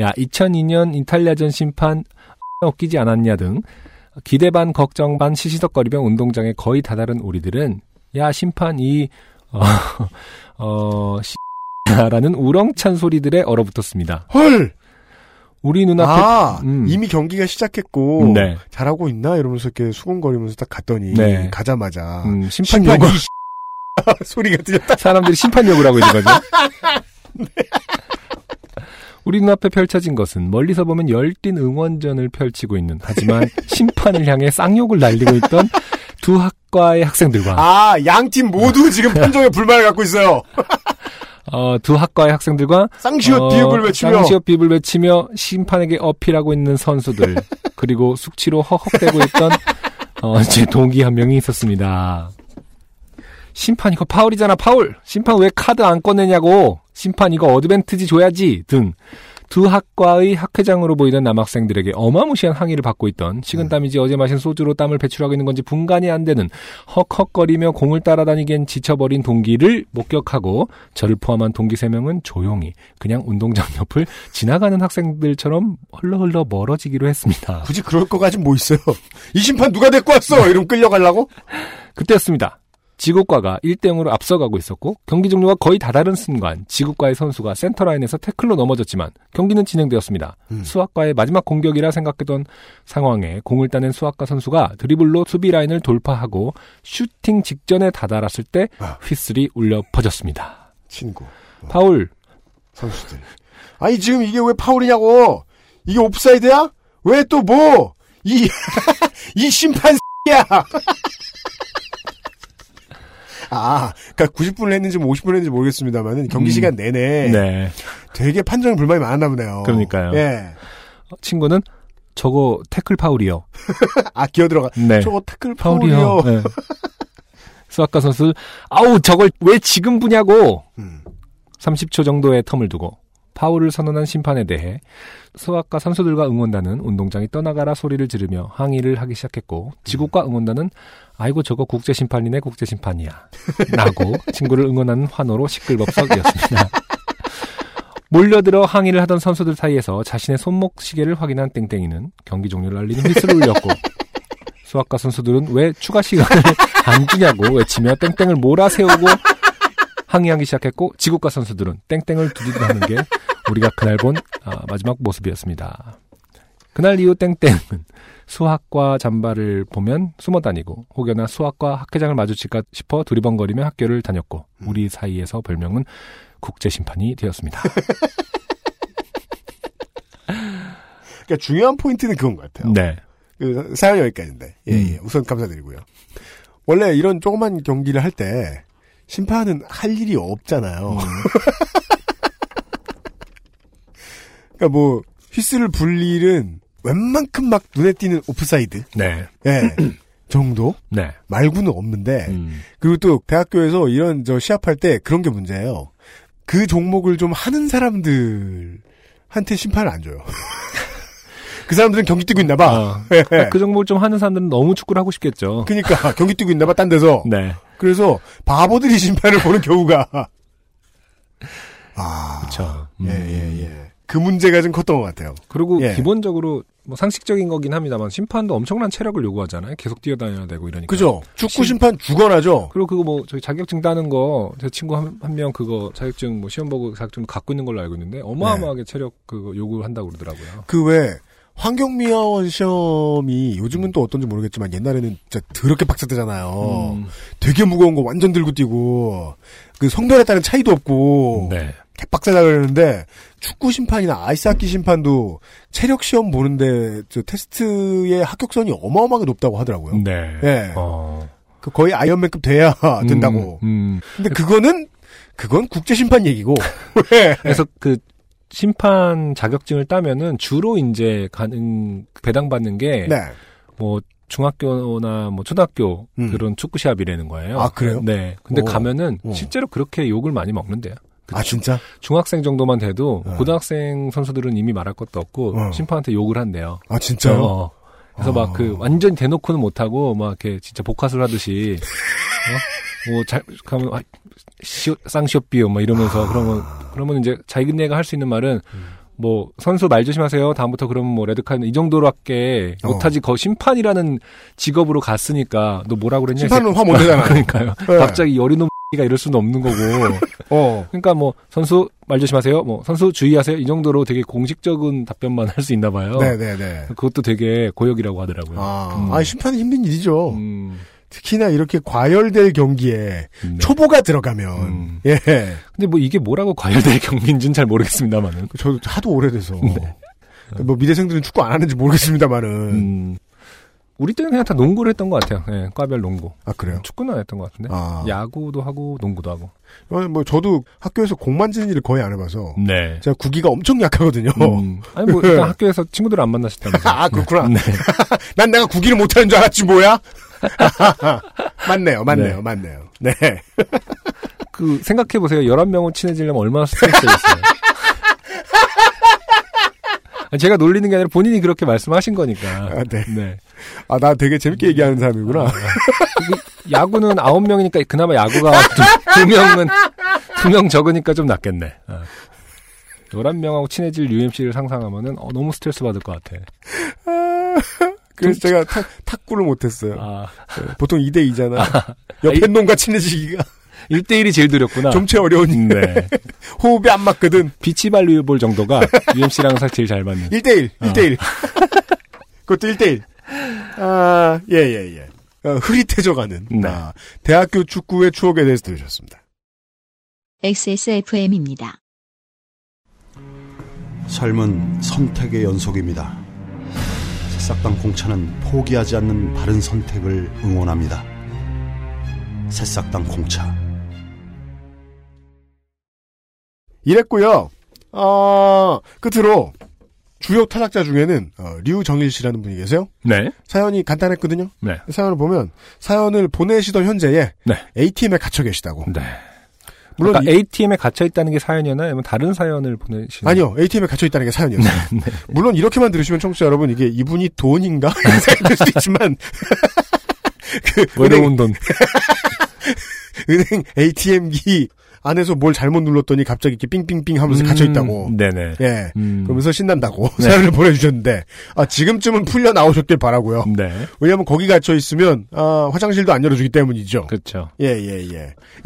야, 2002년 이탈리아전 심판 웃기지 않았냐 등 기대 반 걱정 반 시시덕거리며 운동장에 거의 다다른 우리들은 야 심판 이 라는 우렁찬 소리들에 얼어붙었습니다. 헐! 우리 눈앞에 이미 경기가 시작했고 네. 잘하고 있나? 이러면서 이렇게 수군거리면서 딱 갔더니 네. 가자마자 심판이 소리가 들렸다. 사람들이 심판 욕을 하고 있는 거죠. 네. 우리 눈앞에 펼쳐진 것은 멀리서 보면 열띤 응원전을 펼치고 있는 하지만 심판을 향해 쌍욕을 날리고 있던 두 학과의 학생들과 양팀 모두 지금 판정에 불만을 갖고 있어요. 두 학과의 학생들과 쌍시옷 비읍을 외치며 심판에게 어필하고 있는 선수들 그리고 숙취로 허헉대고 있던 제 동기 한 명이 있었습니다. 심판 이거 파울이잖아 파울! 심판 왜 카드 안 꺼내냐고! 심판 이거 어드밴티지 줘야지! 등 두 학과의 학회장으로 보이던 남학생들에게 어마무시한 항의를 받고 있던 식은땀이지 어제 마신 소주로 땀을 배출하고 있는 건지 분간이 안 되는 헉헉거리며 공을 따라다니기엔 지쳐버린 동기를 목격하고 저를 포함한 동기 3명은 조용히 그냥 운동장 옆을 지나가는 학생들처럼 흘러흘러 멀어지기로 했습니다. 굳이 그럴 거까진 뭐 있어요? 이 심판 누가 데리고 왔어! 이러면 끌려가려고? 그때였습니다. 지구과가 1대0으로 앞서가고 있었고 경기 종료가 거의 다다른 순간 지구과의 선수가 센터라인에서 태클로 넘어졌지만 경기는 진행되었습니다. 수학과의 마지막 공격이라 생각했던 상황에 공을 따낸 수학과 선수가 드리블로 수비라인을 돌파하고 슈팅 직전에 다다랐을 때 휘슬이 울려 퍼졌습니다. 친구. 파울. 선수들. 아니 지금 이게 왜 파울이냐고. 이게 옵사이드야? 왜 또 뭐. 이 심판 X야. 그러니까 90분을 했는지 뭐 50분을 했는지 모르겠습니다만은 경기 시간 내내 네. 되게 판정에 불만이 많았나 보네요. 그러니까요. 예. 친구는 저거 태클 파울이요. 기어들어가. 네. 저거 태클 파울이요. 네. 수학과 선수 아우 저걸 왜 지금 부냐고. 30초 정도의 텀을 두고 파울을 선언한 심판에 대해 수학과 선수들과 응원단은 운동장이 떠나가라 소리를 지르며 항의를 하기 시작했고 지구과 응원단은 아이고 저거 국제심판이네 국제심판이야 라고 친구를 응원하는 환호로 시끌벅적이었습니다. 몰려들어 항의를 하던 선수들 사이에서 자신의 손목 시계를 확인한 땡땡이는 경기 종료를 알리는 휘슬을 울렸고 수학과 선수들은 왜 추가 시간을 안 주냐고 외치며 땡땡을 몰아세우고 항의하기 시작했고 지구과 선수들은 땡땡을 두드리는 게 우리가 그날 본 마지막 모습이었습니다. 그날 이후 땡땡은 수학과 잠바를 보면 숨어 다니고 혹여나 수학과 학회장을 마주칠까 싶어 두리번거리며 학교를 다녔고 우리 사이에서 별명은 국제심판이 되었습니다. 그러니까 중요한 포인트는 그건 것 같아요. 네. 그 사연 여기까지인데 예. 우선 감사드리고요. 원래 이런 조그만 경기를 할 때 심판은 할 일이 없잖아요. 그러니까 뭐 휘슬을 불 일은 웬만큼 막 눈에 띄는 오프사이드 네. 네. 정도 네. 말고는 없는데 그리고 또 대학교에서 이런 저 시합할 때 그런 게 문제예요. 그 종목을 좀 하는 사람들한테 심판을 안 줘요. 그 사람들은 경기 뛰고 있나 봐. 그 종목을 좀 하는 사람들은 너무 축구를 하고 싶겠죠. 그러니까 경기 뛰고 있나 봐 딴 데서. 네. 그래서 바보들이 심판을 보는 경우가 그렇죠. 예. 그 문제가 좀 컸던 것 같아요. 그리고 기본적으로 뭐 상식적인 거긴 합니다만 심판도 엄청난 체력을 요구하잖아요. 계속 뛰어다녀야 되고 이러니까. 그죠. 축구 심판 죽어나죠. 그리고 그거 뭐 저희 자격증 따는 거 제 친구 한 명 그거 자격증 뭐 시험 보고 자격증 갖고 있는 걸로 알고 있는데 어마어마하게 체력 그거 요구를 한다고 그러더라고요. 그 왜 환경미화원 시험이 요즘은 또 어떤지 모르겠지만 옛날에는 진짜 더럽게 빡쳤대잖아요. 되게 무거운 거 완전 들고 뛰고 그 성별에 따른 차이도 없고 네. 개빡세다 그랬는데 축구 심판이나 아이스하키 심판도 체력 시험 보는데 저 테스트의 합격선이 어마어마하게 높다고 하더라고요. 네. 네. 그 거의 아이언맨급 돼야 된다고. 근데 그건 국제 심판 얘기고. 네. 그래서 그 심판 자격증을 따면은 주로 이제 가는 배당받는 게 뭐 네. 중학교나 뭐 초등학교 그런 축구 시합이라는 거예요. 아 그래요? 네. 근데 가면은 실제로 그렇게 욕을 많이 먹는데요. 아 진짜? 중학생 정도만 돼도 고등학생 선수들은 이미 말할 것도 없고 심판한테 욕을 한대요. 아 진짜요? 그래서 막 그 완전히 대놓고는 못하고 막 이렇게 진짜 복화술 하듯이 뭐 잘 가면 쌍시오비요 막 이러면서 그러면 이제 자기네가 할 수 있는 말은 뭐 선수 말 조심하세요. 다음부터 그러면 뭐 레드카드 이 정도로밖에 못하지. 거 심판이라는 직업으로 갔으니까 너 뭐라고 그랬냐? 심판은 화 못 내잖아. 그러니까요. 네. 갑자기 여리놈 가 이럴 수는 없는 거고. 그러니까 뭐 선수 말 조심하세요. 뭐 선수 주의하세요. 이 정도로 되게 공식적인 답변만 할 수 있나 봐요. 네네네. 그것도 되게 고역이라고 하더라고요. 아 심판은 힘든 일이죠. 특히나 이렇게 과열될 경기에 네. 초보가 들어가면 예. 근데 뭐 이게 뭐라고 과열될 경기인지는 잘 모르겠습니다만은. 저도 하도 오래돼서 네. 뭐 미대생들은 축구 안 하는지 모르겠습니다만은. 우리 때는 그냥 다 농구를 했던 것 같아요. 네, 과별 농구. 아 그래요? 축구는 안 했던 것 같은데. 야구도 하고 농구도 하고. 뭐 저도 학교에서 공 만지는 일을 거의 안 해봐서. 네. 제가 구기가 엄청 약하거든요. 아니 뭐 일단 학교에서 친구들을 안 만나셨다면서. 아 그렇구나. 네. 난 내가 구기를 못하는 줄 알았지 뭐야. 맞네요. 네. 그 생각해 보세요. 11명을 친해지려면 얼마나 스트레스였어요. 제가 놀리는 게 아니라 본인이 그렇게 말씀하신 거니까. 아, 네. 네. 아, 나 되게 재밌게 얘기하는 사람이구나. 야구는 9명이니까 그나마 야구가 2명 적으니까 좀 낫겠네. 11명하고 친해질 UMC를 상상하면은 너무 스트레스 받을 것 같아. 그래서 제가 탁구를 못했어요. 네, 보통 2대2잖아. 옆에 놈과 친해지기가. 1대1이 제일 두렵구나. 좀체 어려우니까. 네. 호흡이 안 맞거든. 비치발리볼 정도가 UMC랑 사실 제일 잘 맞는. 1대1. 그것도 1대1. 아, 예. 흐릿해져가는. 네. 대학교 축구의 추억에 대해서 들으셨습니다. XSFM입니다. 삶은 선택의 연속입니다. 새싹땅콩차는 포기하지 않는 바른 선택을 응원합니다. 새싹땅콩차. 이랬고요. 끝으로 주요 탈락자 중에는 류정일 씨라는 분이 계세요. 네. 사연이 간단했거든요. 네. 사연을 보면 사연을 보내시던 현재에 네. ATM에 갇혀 계시다고. 네. 물론 그러니까 ATM에 갇혀 있다는 게 사연이었나요? 아니면 다른 사연을 보내시는? 아니요. ATM에 갇혀 있다는 게 사연이었어요. 네. 물론 이렇게만 들으시면 청취자 여러분 이게 이분이 돈인가? 생각할 수도 있지만 외로운 돈. 은행 ATM기 안에서 뭘 잘못 눌렀더니 갑자기 이렇게 삥삥삥 하면서 갇혀있다고. 네네. 예. 그러면서 신난다고 네. 사연을 보내주셨는데, 지금쯤은 풀려 나오셨길 바라고요. 네. 왜냐면 거기 갇혀있으면, 화장실도 안 열어주기 때문이죠. 그렇죠. 예.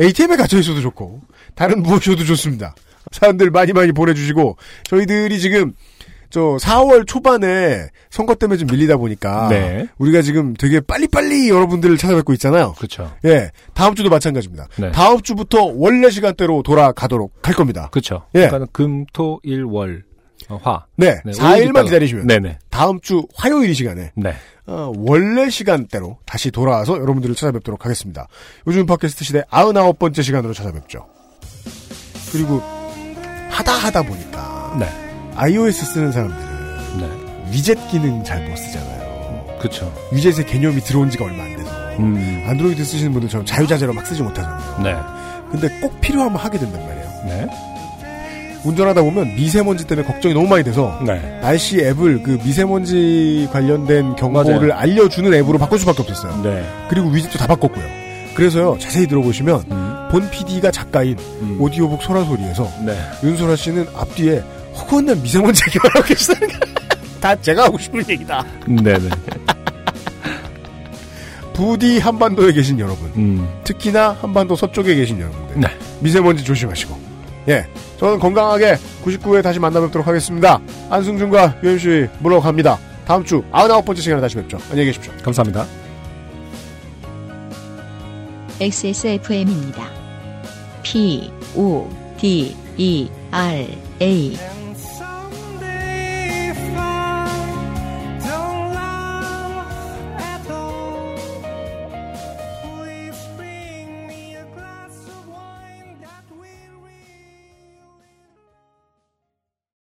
ATM에 갇혀있어도 좋고, 다른 무엇이어도 좋습니다. 사연들 많이 보내주시고, 저희들이 지금, 4월 초반에 선거 때문에 좀 밀리다 보니까 네. 우리가 지금 되게 빨리빨리 여러분들을 찾아뵙고 있잖아요. 그렇죠. 예, 다음 주도 마찬가지입니다. 네. 다음 주부터 원래 시간대로 돌아가도록 할 겁니다. 그렇죠. 예. 그러니까 금, 토, 일, 월, 화. 네, 4일만 기다리시면 네네. 다음 주 화요일 이 시간에 네. 원래 시간대로 다시 돌아와서 여러분들을 찾아뵙도록 하겠습니다. 요즘 팟캐스트 시대 99번째 시간으로 찾아뵙죠. 그리고 하다 보니까 네. iOS 쓰는 사람들은 네. 위젯 기능 잘 못 쓰잖아요. 그렇죠. 위젯의 개념이 들어온 지가 얼마 안 돼서 안드로이드 쓰시는 분들처럼 자유자재로 막 쓰지 못하잖아요. 네. 근데 꼭 필요하면 하게 된단 말이에요. 네. 운전하다 보면 미세먼지 때문에 걱정이 너무 많이 돼서 네. 날씨 앱을 그 미세먼지 관련된 경보를 맞아요. 알려주는 앱으로 바꿀 수밖에 없었어요. 네. 그리고 위젯도 다 바꿨고요. 그래서요 자세히 들어보시면 본 PD가 작가인 오디오북 소라소리에서 네. 윤소라 씨는 앞뒤에 허구한 미세먼지 얘기만 하고 계시다는 다 제가 하고 싶은 얘기다. 네네. 부디 한반도에 계신 여러분 특히나 한반도 서쪽에 계신 여러분들 미세먼지 조심하시고 예, 저는 건강하게 99회 다시 만나뵙도록 하겠습니다. 안승준과 유현수의 물러갑니다. 다음 주 99번째 시간에 다시 뵙죠. 안녕히 계십시오. 감사합니다. XSFM입니다. PODERA